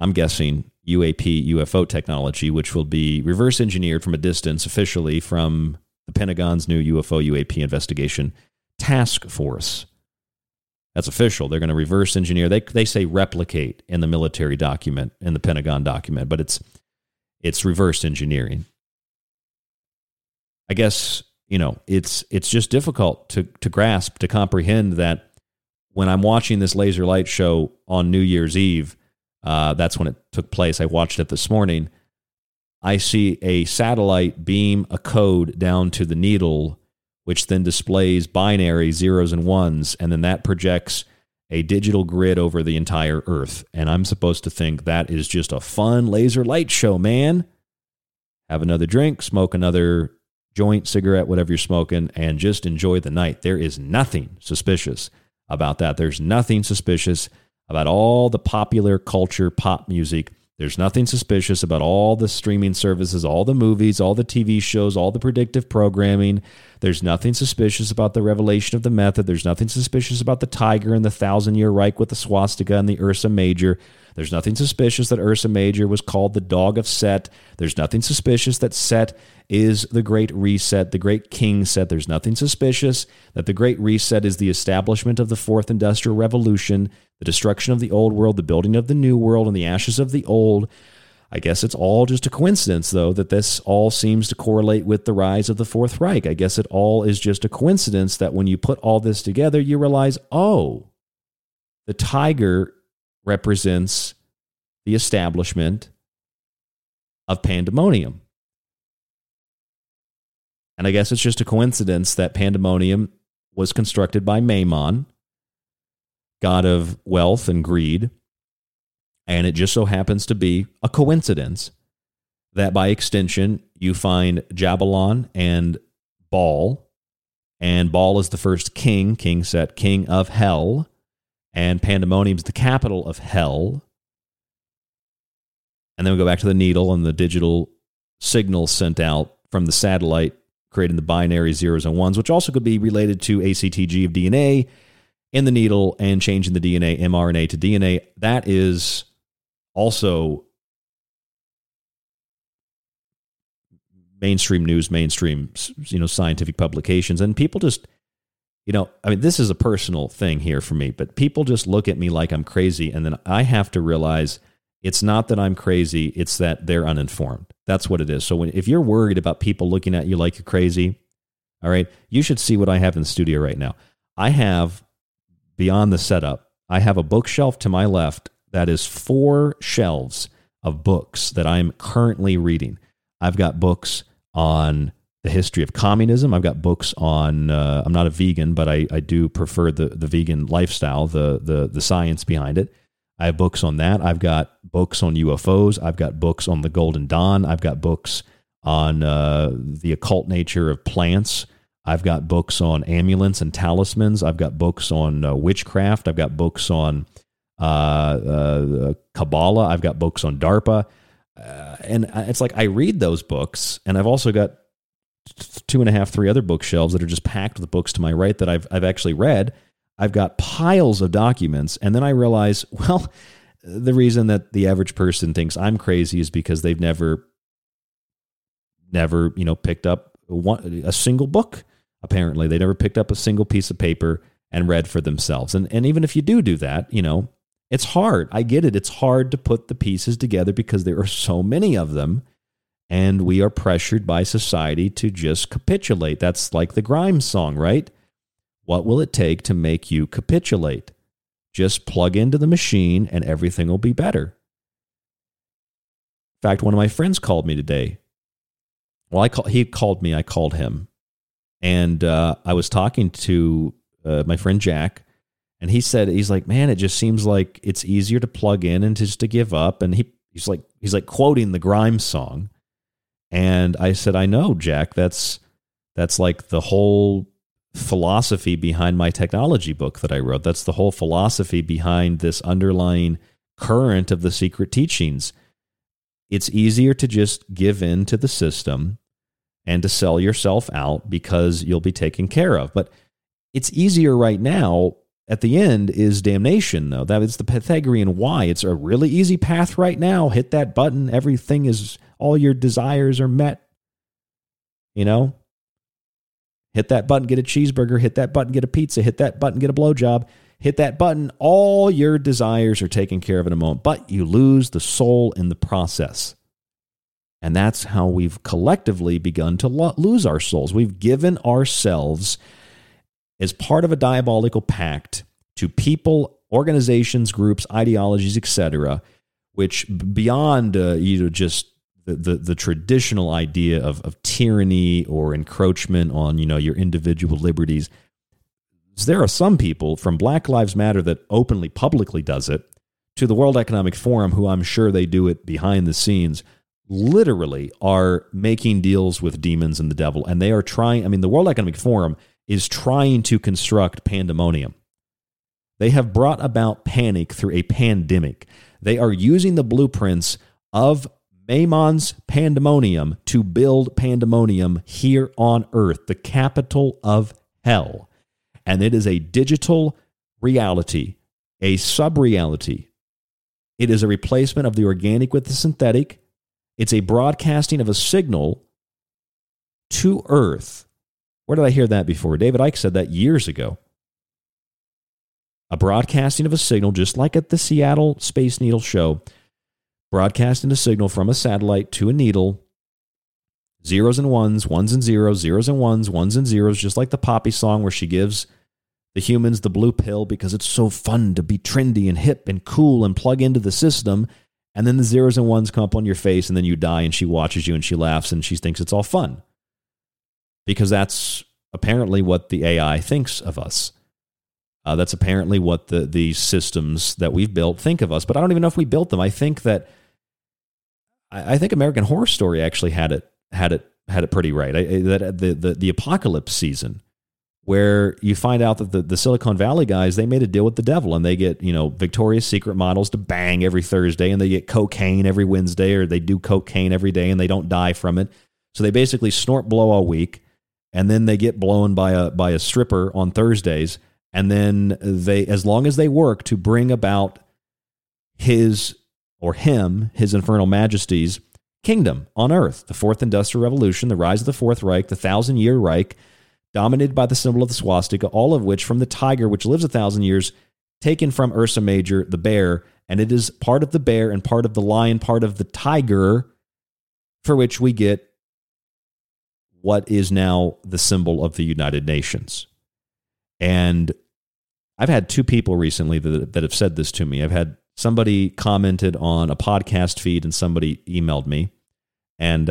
I'm guessing, UAP, UFO technology, which will be reverse engineered from a distance officially from the Pentagon's new UFO UAP investigation task force. That's official. They're going to reverse engineer. They say replicate in the military document, in the Pentagon document, but it's reverse engineering. I guess, you know, it's just difficult to grasp, to comprehend that when I'm watching this laser light show on New Year's Eve, that's when it took place. I watched it this morning. I see a satellite beam a code down to the needle, which then displays binary zeros and ones, and then that projects a digital grid over the entire Earth. And I'm supposed to think that is just a fun laser light show, man. Have another drink, smoke another joint, cigarette, whatever you're smoking, and just enjoy the night. There is nothing suspicious about that. There's nothing suspicious about all the popular culture, pop music. There's nothing suspicious about all the streaming services, all the movies, all the TV shows, all the predictive programming. There's nothing suspicious about the revelation of the method. There's nothing suspicious about the tiger and the thousand-year Reich with the swastika and the Ursa Major. There's nothing suspicious that Ursa Major was called the dog of Set. There's nothing suspicious that Set is the Great Reset, the Great King Set. There's nothing suspicious that the Great Reset is the establishment of the Fourth Industrial Revolution, the destruction of the old world, the building of the new world, and the ashes of the old. I guess it's all just a coincidence, though, that this all seems to correlate with the rise of the Fourth Reich. I guess it all is just a coincidence that when you put all this together, you realize, oh, the tiger represents the establishment of Pandemonium. And I guess it's just a coincidence that Pandemonium was constructed by Mammon, god of wealth and greed, and it just so happens to be a coincidence that by extension you find Jabalon and Baal, is the first king of hell, and Pandemonium's the capital of hell. And then we go back to the needle and the digital signal sent out from the satellite, creating the binary zeros and ones, which also could be related to ACTG of DNA in the needle and changing the DNA, mRNA to DNA. That is also mainstream news, mainstream, you know, scientific publications. And people just, you know, I mean, this is a personal thing here for me, but people just look at me like I'm crazy. And then I have to realize it's not that I'm crazy. It's that they're uninformed. That's what it is. So if you're worried about people looking at you like you're crazy, all right, you should see what I have in the studio right now. I have, beyond the setup, I have a bookshelf to my left that is 4 shelves of books that I'm currently reading. I've got books on the history of communism. I've got books on, I'm not a vegan, but I do prefer the vegan lifestyle, the science behind it. I have books on that. I've got books on UFOs. I've got books on the Golden Dawn. I've got books on the occult nature of plants. I've got books on amulets and talismans. I've got books on witchcraft. I've got books on Kabbalah. I've got books on DARPA. And it's like I read those books, and I've also got 2.5, 3 other bookshelves that are just packed with books to my right that I've actually read. I've got piles of documents, and then I realize, well, the reason that the average person thinks I'm crazy is because they've never never, picked up a single book. Apparently, they never picked up a single piece of paper and read for themselves. And even if you do that, it's hard. I get it. It's hard to put the pieces together because there are so many of them. And we are pressured by society to just capitulate. That's like the Grimes song, right? What will it take to make you capitulate? Just plug into the machine and everything will be better. In fact, one of my friends called me today. Well, he called me. I called him. And I was talking to my friend Jack. And he said, he's like, man, it just seems like it's easier to plug in and just to give up. And he's like quoting the Grimes song. And I said, I know, Jack, that's like the whole philosophy behind my technology book that I wrote. That's the whole philosophy behind this underlying current of the secret teachings. It's easier to just give in to the system and to sell yourself out because you'll be taken care of. But it's easier right now. At the end is damnation, though. That is the Pythagorean why. It's a really easy path right now. Hit that button. Everything is, all your desires are met. Hit that button, get a cheeseburger. Hit that button, get a pizza. Hit that button, get a blowjob. Hit that button. All your desires are taken care of in a moment, but you lose the soul in the process. And that's how we've collectively begun to lose our souls. We've given ourselves as part of a diabolical pact to people, organizations, groups, ideologies, etc., which beyond just the traditional idea of tyranny or encroachment on your individual liberties, there are some people from Black Lives Matter that openly, publicly does it, to the World Economic Forum, who I'm sure they do it behind the scenes, literally are making deals with demons and the devil. And they are trying, the World Economic Forum is trying to construct pandemonium. They have brought about panic through a pandemic. They are using the blueprints of Mammon's pandemonium to build pandemonium here on earth, the capital of hell. And it is a digital reality, a sub-reality. It is a replacement of the organic with the synthetic. It's a broadcasting of a signal to earth. Where did I hear that before? David Icke said that years ago. A broadcasting of a signal, just like at the Seattle Space Needle show, broadcasting a signal from a satellite to a needle, zeros and ones, ones and zeros, zeros and ones and zeros, just like the Poppy song where she gives the humans the blue pill because it's so fun to be trendy and hip and cool and plug into the system, and then the zeros and ones come up on your face, and then you die, and she watches you, and she laughs, and she thinks it's all fun. Because that's apparently what the AI thinks of us. That's apparently what the systems that we've built think of us. But I don't even know if we built them. I think that I think American Horror Story actually had it pretty right. The apocalypse season, where you find out that the Silicon Valley guys, they made a deal with the devil, and they get Victoria's Secret models to bang every Thursday, and they get cocaine every Wednesday, or they do cocaine every day, and they don't die from it. So they basically snort blow all week. And then they get blown by a stripper on Thursdays, and then they, as long as they work to bring about his infernal majesty's kingdom on earth, the Fourth Industrial Revolution, the rise of the Fourth Reich, the Thousand-Year Reich, dominated by the symbol of the swastika, all of which from the tiger, which lives 1,000 years, taken from Ursa Major, the bear, and it is part of the bear and part of the lion, part of the tiger, for which we get what is now the symbol of the United Nations. And I've had two people recently that have said this to me. I've had somebody commented on a podcast feed, and somebody emailed me, and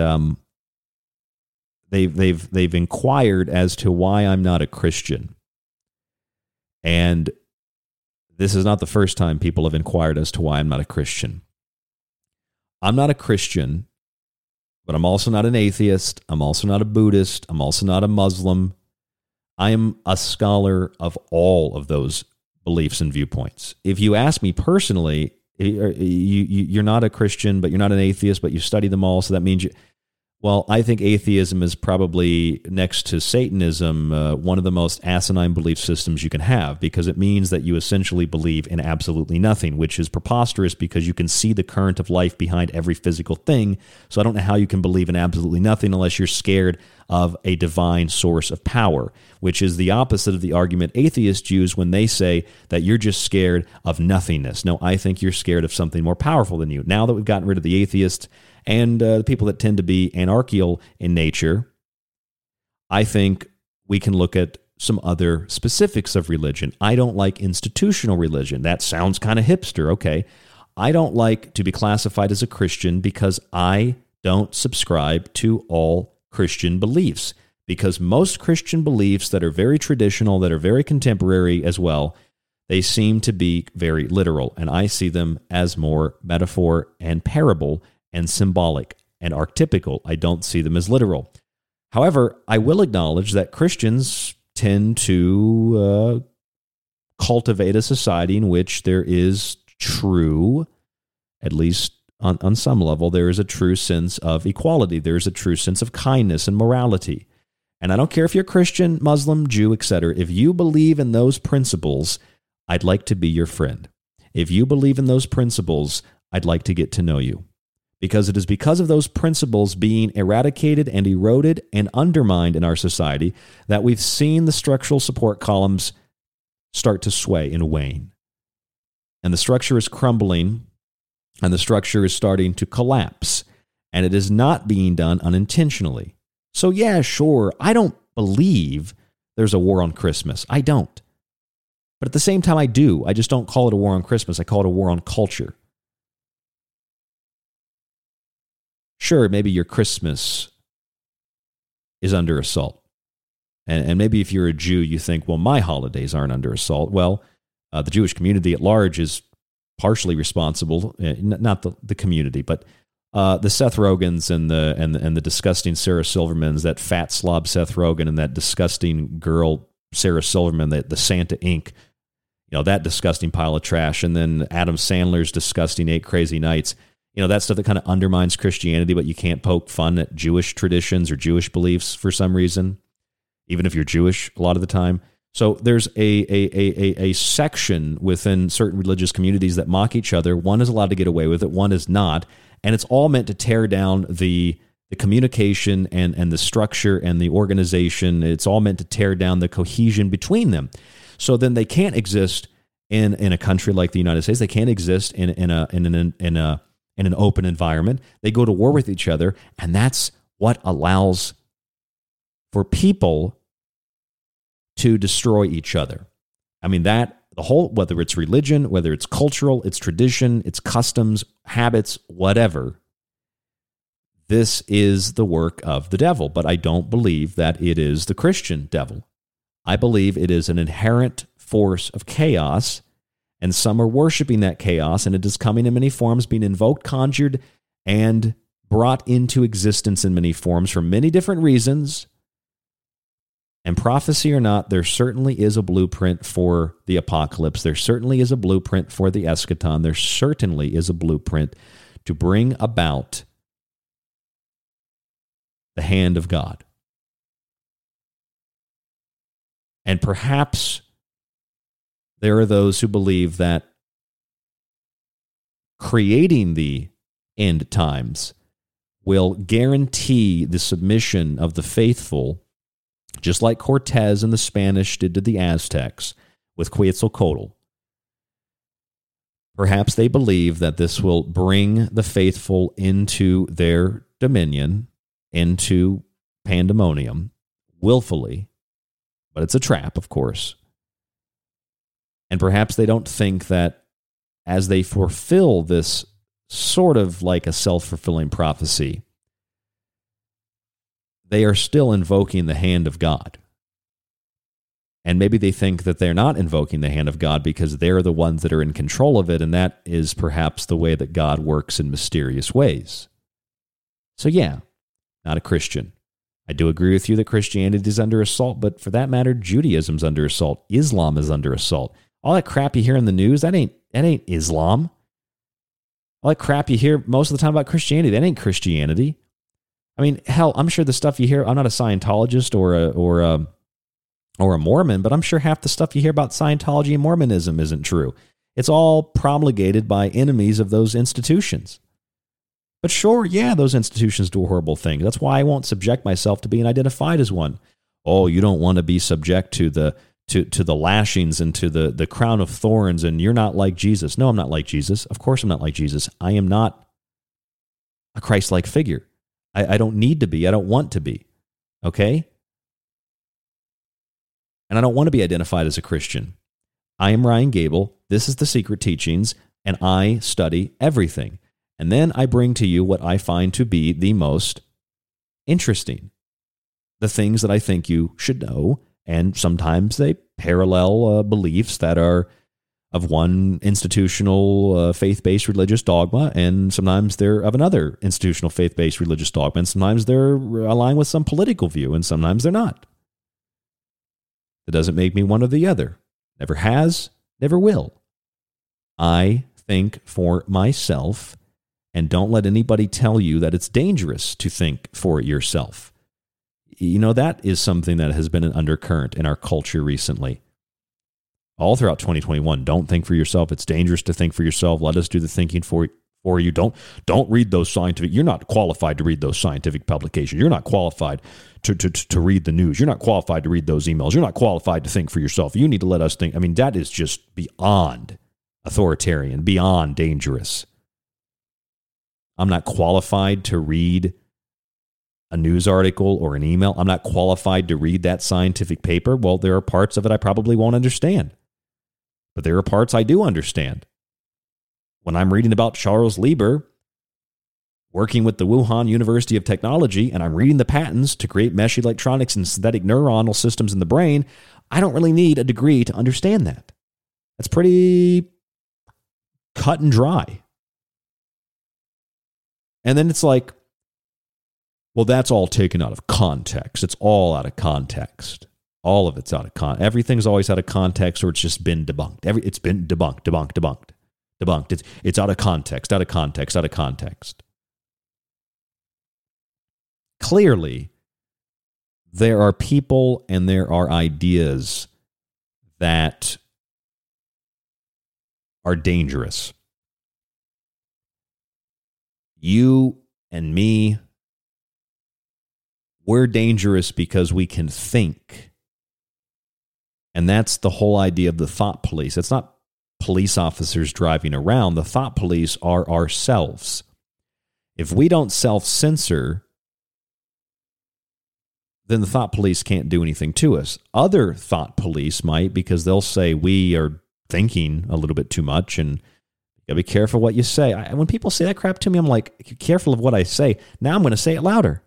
they've inquired as to why I'm not a Christian. And this is not the first time people have inquired as to why I'm not a Christian. I'm not a Christian, but I'm also not an atheist. I'm also not a Buddhist. I'm also not a Muslim. I am a scholar of all of those beliefs and viewpoints. If you ask me personally, you're not a Christian, but you're not an atheist, but you study them all, so that means you... Well, I think atheism is probably, next to Satanism, one of the most asinine belief systems you can have, because it means that you essentially believe in absolutely nothing, which is preposterous because you can see the current of life behind every physical thing. So I don't know how you can believe in absolutely nothing unless you're scared of a divine source of power, which is the opposite of the argument atheists use when they say that you're just scared of nothingness. No, I think you're scared of something more powerful than you. Now that we've gotten rid of the atheists and the people that tend to be anarchical in nature, I think we can look at some other specifics of religion. I don't like institutional religion. That sounds kind of hipster, okay. I don't like to be classified as a Christian because I don't subscribe to all Christian beliefs, because most Christian beliefs that are very traditional, that are very contemporary as well, they seem to be very literal, and I see them as more metaphor and parable and symbolic and archetypical. I don't see them as literal. However, I will acknowledge that Christians tend to cultivate a society in which there is true, at least on some level, there is a true sense of equality. There is a true sense of kindness and morality. And I don't care if you're Christian, Muslim, Jew, etc. If you believe in those principles, I'd like to be your friend. If you believe in those principles, I'd like to get to know you. Because it is because of those principles being eradicated and eroded and undermined in our society that we've seen the structural support columns start to sway and wane. And the structure is crumbling, and the structure is starting to collapse, and it is not being done unintentionally. So yeah, sure, I don't believe there's a war on Christmas. I don't. But at the same time, I do. I just don't call it a war on Christmas. I call it a war on culture. Sure, maybe your Christmas is under assault. And maybe if you're a Jew, you think, well, my holidays aren't under assault. Well, the Jewish community at large is partially responsible, not the community, but the Seth Rogans and the disgusting Sarah Silvermans, that fat slob Seth Rogen and that disgusting girl Sarah Silverman, the Santa Inc., you know, that disgusting pile of trash, and then Adam Sandler's disgusting 8 Crazy Nights. You know, that stuff that kind of undermines Christianity, but you can't poke fun at Jewish traditions or Jewish beliefs for some reason, even if you're Jewish a lot of the time. So there's a section within certain religious communities that mock each other. One is allowed to get away with it, one is not. And it's all meant to tear down the communication and the structure and the organization. It's all meant to tear down the cohesion between them. So then they can't exist in a country like the United States. They can't exist in an open environment. They go to war with each other, and that's what allows for people to destroy each other. I mean, that the whole, whether it's religion, whether it's cultural, it's tradition, it's customs, habits, whatever, this is the work of the devil. But I don't believe that it is the Christian devil. I believe it is an inherent force of chaos. And some are worshiping that chaos, and it is coming in many forms, being invoked, conjured, and brought into existence in many forms for many different reasons. And prophecy or not, there certainly is a blueprint for the apocalypse. There certainly is a blueprint for the eschaton. There certainly is a blueprint to bring about the hand of God. And perhaps there are those who believe that creating the end times will guarantee the submission of the faithful, just like Cortez and the Spanish did to the Aztecs with Quetzalcoatl. Perhaps they believe that this will bring the faithful into their dominion, into pandemonium, willfully, but it's a trap, of course. And perhaps they don't think that as they fulfill this sort of like a self-fulfilling prophecy, they are still invoking the hand of God. And maybe they think that they're not invoking the hand of God because they're the ones that are in control of it, and that is perhaps the way that God works in mysterious ways. So yeah, not a Christian. I do agree with you that Christianity is under assault, but for that matter, Judaism's under assault. Islam is under assault. All that crap you hear in the news, that ain't Islam. All that crap you hear most of the time about Christianity, that ain't Christianity. I mean, hell, I'm sure the stuff you hear, I'm not a Scientologist or a Mormon, but I'm sure half the stuff you hear about Scientology and Mormonism isn't true. It's all promulgated by enemies of those institutions. But sure, yeah, those institutions do horrible things. That's why I won't subject myself to being identified as one. Oh, you don't want to be subject to the lashings and to the crown of thorns, and you're not like Jesus. No, I'm not like Jesus. Of course I'm not like Jesus. I am not a Christ-like figure. I don't need to be. I don't want to be. Okay? And I don't want to be identified as a Christian. I am Ryan Gable. This is The Secret Teachings, and I study everything. And then I bring to you what I find to be the most interesting, the things that I think you should know, and sometimes they parallel beliefs that are of one institutional faith-based religious dogma, and sometimes they're of another institutional faith-based religious dogma, and sometimes they're aligned with some political view, and sometimes they're not. It doesn't make me one or the other. Never has, never will. I think for myself, and don't let anybody tell you that it's dangerous to think for yourself. You know, that is something that has been an undercurrent in our culture recently. All throughout 2021, don't think for yourself. It's dangerous to think for yourself. Let us do the thinking for you. Don't read those scientific. You're not qualified to read those scientific publications. You're not qualified to read the news. You're not qualified to read those emails. You're not qualified to think for yourself. You need to let us think. I mean, that is just beyond authoritarian, beyond dangerous. I'm not qualified to read a news article or an email. I'm not qualified to read that scientific paper. Well, there are parts of it I probably won't understand, but there are parts I do understand. When I'm reading about Charles Lieber working with the Wuhan University of Technology, and I'm reading the patents to create mesh electronics and synthetic neuronal systems in the brain, I don't really need a degree to understand that. That's pretty cut and dry. And then it's like, well, that's all taken out of context. It's all out of context. All of it's out of context. Everything's always out of context, or it's just been debunked. It's been debunked. It's out of context. Clearly, there are people and there are ideas that are dangerous. You and me, we're dangerous because we can think. And that's the whole idea of the thought police. It's not police officers driving around. The thought police are ourselves. If we don't self-censor, then the thought police can't do anything to us. Other thought police might, because they'll say we are thinking a little bit too much, and you gotta be careful what you say. When people say that crap to me, I'm like, careful of what I say. Now I'm going to say it louder.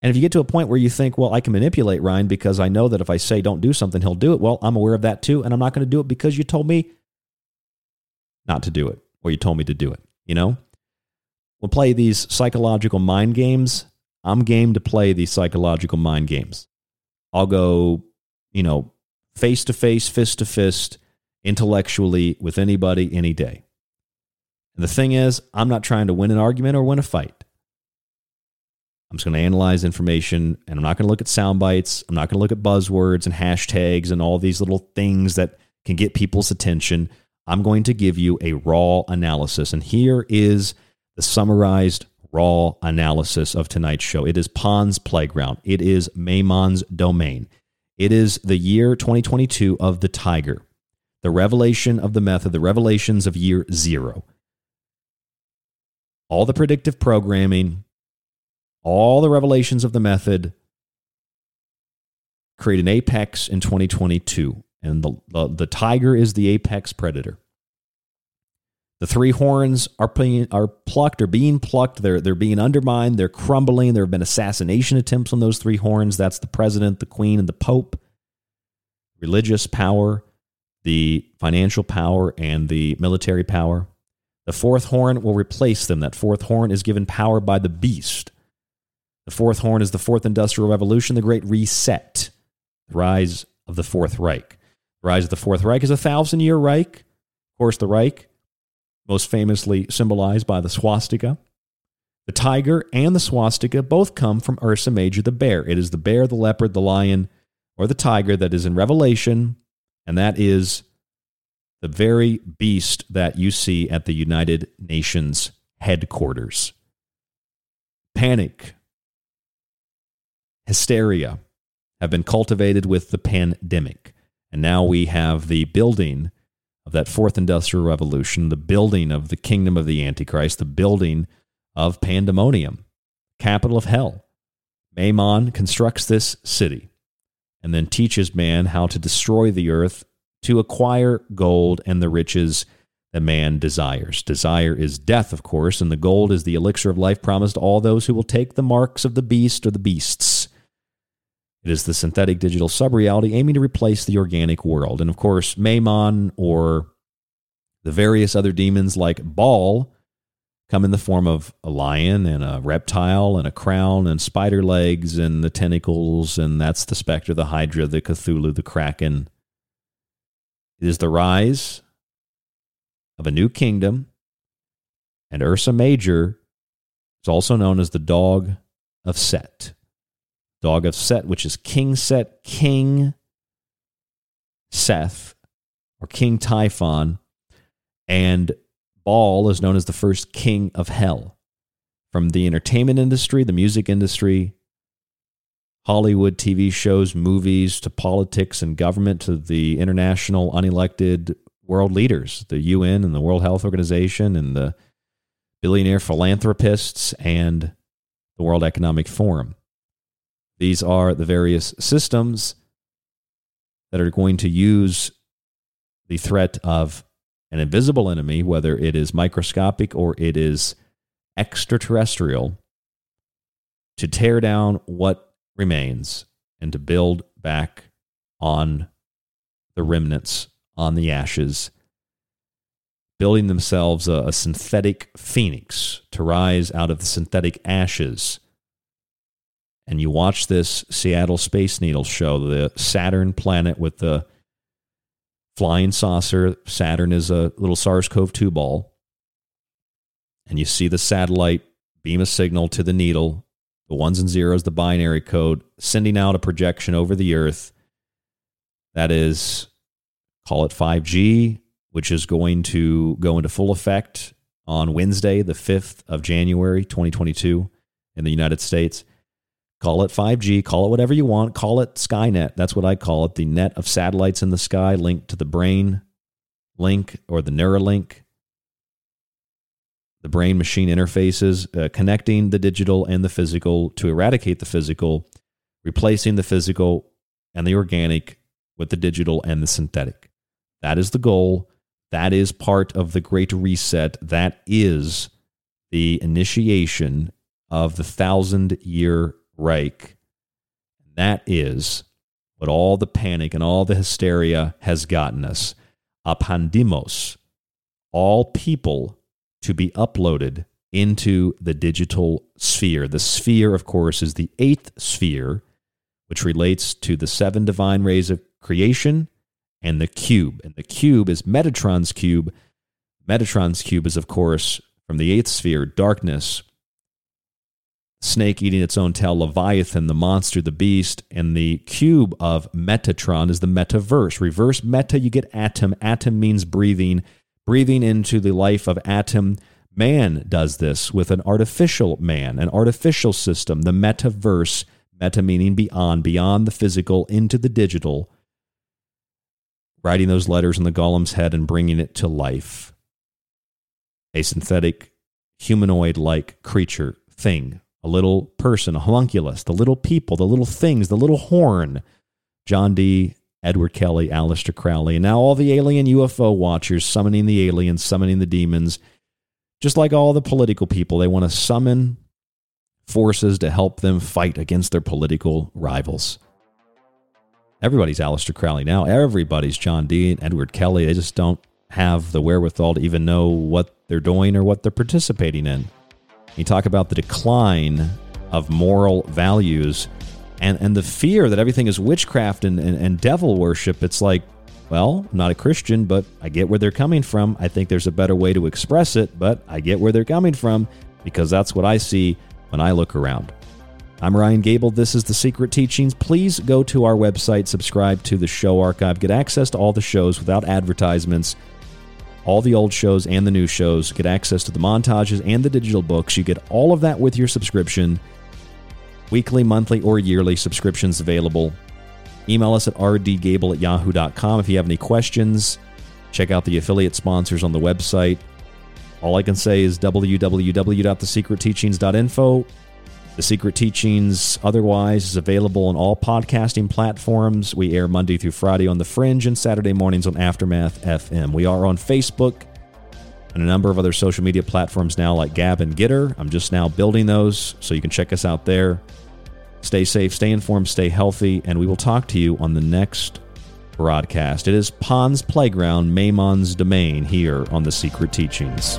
And if you get to a point where you think, well, I can manipulate Ryan because I know that if I say don't do something, he'll do it. Well, I'm aware of that too, and I'm not going to do it because you told me not to do it, or you told me to do it, you know? We'll play these psychological mind games. I'm game to play these psychological mind games. I'll go, you know, face-to-face, fist-to-fist, intellectually with anybody, any day. And the thing is, I'm not trying to win an argument or win a fight. I'm just going to analyze information, and I'm not going to look at sound bites. I'm not going to look at buzzwords and hashtags and all these little things that can get people's attention. I'm going to give you a raw analysis, and here is the summarized raw analysis of tonight's show. It is Pond's Playground. It is Mammon's Domain. It is the year 2022 of the Tiger, the revelation of the method, the revelations of year zero. All the predictive programming, all the revelations of the method create an apex in 2022, and the tiger is the apex predator. The three horns are plucked, or being plucked. They're being undermined. They're crumbling. There have been assassination attempts on those three horns. That's the president, the queen, and the pope. Religious power, the financial power, and the military power. The fourth horn will replace them. That fourth horn is given power by the beast. The fourth horn is the Fourth Industrial Revolution, the Great Reset, the rise of the Fourth Reich. The rise of the Fourth Reich is a 1,000-year Reich. Of course, the Reich, most famously symbolized by the swastika. The tiger and the swastika both come from Ursa Major, the bear. It is the bear, the leopard, the lion, or the tiger that is in Revelation, and that is the very beast that you see at the United Nations headquarters. Panic, hysteria have been cultivated with the pandemic. And now we have the building of that fourth industrial revolution, the building of the kingdom of the Antichrist, the building of pandemonium, capital of hell. Mammon constructs this city and then teaches man how to destroy the earth to acquire gold and the riches that man desires. Desire is death, of course, and the gold is the elixir of life promised to all those who will take the marks of the beast or the beasts. It is the synthetic digital subreality aiming to replace the organic world. And of course, Mammon or the various other demons like Baal come in the form of a lion and a reptile and a crown and spider legs and the tentacles, and that's the specter, the hydra, the Cthulhu, the kraken. It is the rise of a new kingdom, and Ursa Major is also known as the Dog of Set. Dog of Set, which is King Set, King Seth, or King Typhon, and Baal is known as the first king of hell. From the entertainment industry, the music industry, Hollywood TV shows, movies, to politics and government, to the international unelected world leaders, the UN and the World Health Organization and the billionaire philanthropists and the World Economic Forum. These are the various systems that are going to use the threat of an invisible enemy, whether it is microscopic or it is extraterrestrial, to tear down what remains and to build back on the remnants, on the ashes, building themselves a synthetic phoenix to rise out of the synthetic ashes. And you watch this Seattle Space Needle show, the Saturn planet with the flying saucer. Saturn is a little SARS-CoV-2 ball. And you see the satellite beam a signal to the needle, the ones and zeros, the binary code, sending out a projection over the earth that is, call it 5G, which is going to go into full effect on Wednesday, the 5th of January, 2022 in the United States. Call it 5G, call it whatever you want, call it Skynet. That's what I call it, the net of satellites in the sky linked to the brain link or the Neuralink. The brain-machine interfaces, connecting the digital and the physical to eradicate the physical, replacing the physical and the organic with the digital and the synthetic. That is the goal. That is part of the Great Reset. That is the initiation of the 1,000-year Reich. That is what all the panic and all the hysteria has gotten us. A pandemos. All people to be uploaded into the digital sphere. The sphere, of course, is the eighth sphere, which relates to the seven divine rays of creation and the cube. And the cube is Metatron's cube. Metatron's cube is, of course, from the eighth sphere, darkness, snake eating its own tail, Leviathan, the monster, the beast, and the cube of Metatron is the metaverse. Reverse meta, you get atom. Atom means breathing. Breathing into the life of atom, man does this with an artificial man, an artificial system, the metaverse, meta meaning beyond, beyond the physical, into the digital, writing those letters in the golem's head and bringing it to life. A synthetic humanoid-like creature, thing, a little person, a homunculus, the little people, the little things, the little horn, John D., Edward Kelly, Aleister Crowley, and now all the alien UFO watchers summoning the aliens, summoning the demons, just like all the political people. They want to summon forces to help them fight against their political rivals. Everybody's Aleister Crowley now. Everybody's John D. and Edward Kelly. They just don't have the wherewithal to even know what they're doing or what they're participating in. You talk about the decline of moral values and the fear that everything is witchcraft and devil worship. It's like, well, I'm not a Christian, but I get where they're coming from. I think there's a better way to express it, but I get where they're coming from. because that's what I see when I look around. I'm Ryan Gable. This is The Secret Teachings. Please go to our website, subscribe to the show archive, get access to all the shows without advertisements, all the old shows and the new shows, get access to the montages and the digital books. You get all of that with your subscription. Weekly, monthly, or yearly subscriptions available. Email us at rdgable@yahoo.com if you have any questions. Check out the affiliate sponsors on the website. All I can say is www.thesecretteachings.info. The Secret Teachings otherwise is available on all podcasting platforms. We air Monday through Friday on The Fringe and Saturday mornings on Aftermath FM. We are on Facebook and a number of other social media platforms now like Gab and Gitter. I'm just now building those, so you can check us out there. Stay safe, stay informed, stay healthy, and we will talk to you on the next broadcast. It is Pon's Playground, Mammon's Domain, here on The Secret Teachings.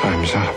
Time's up.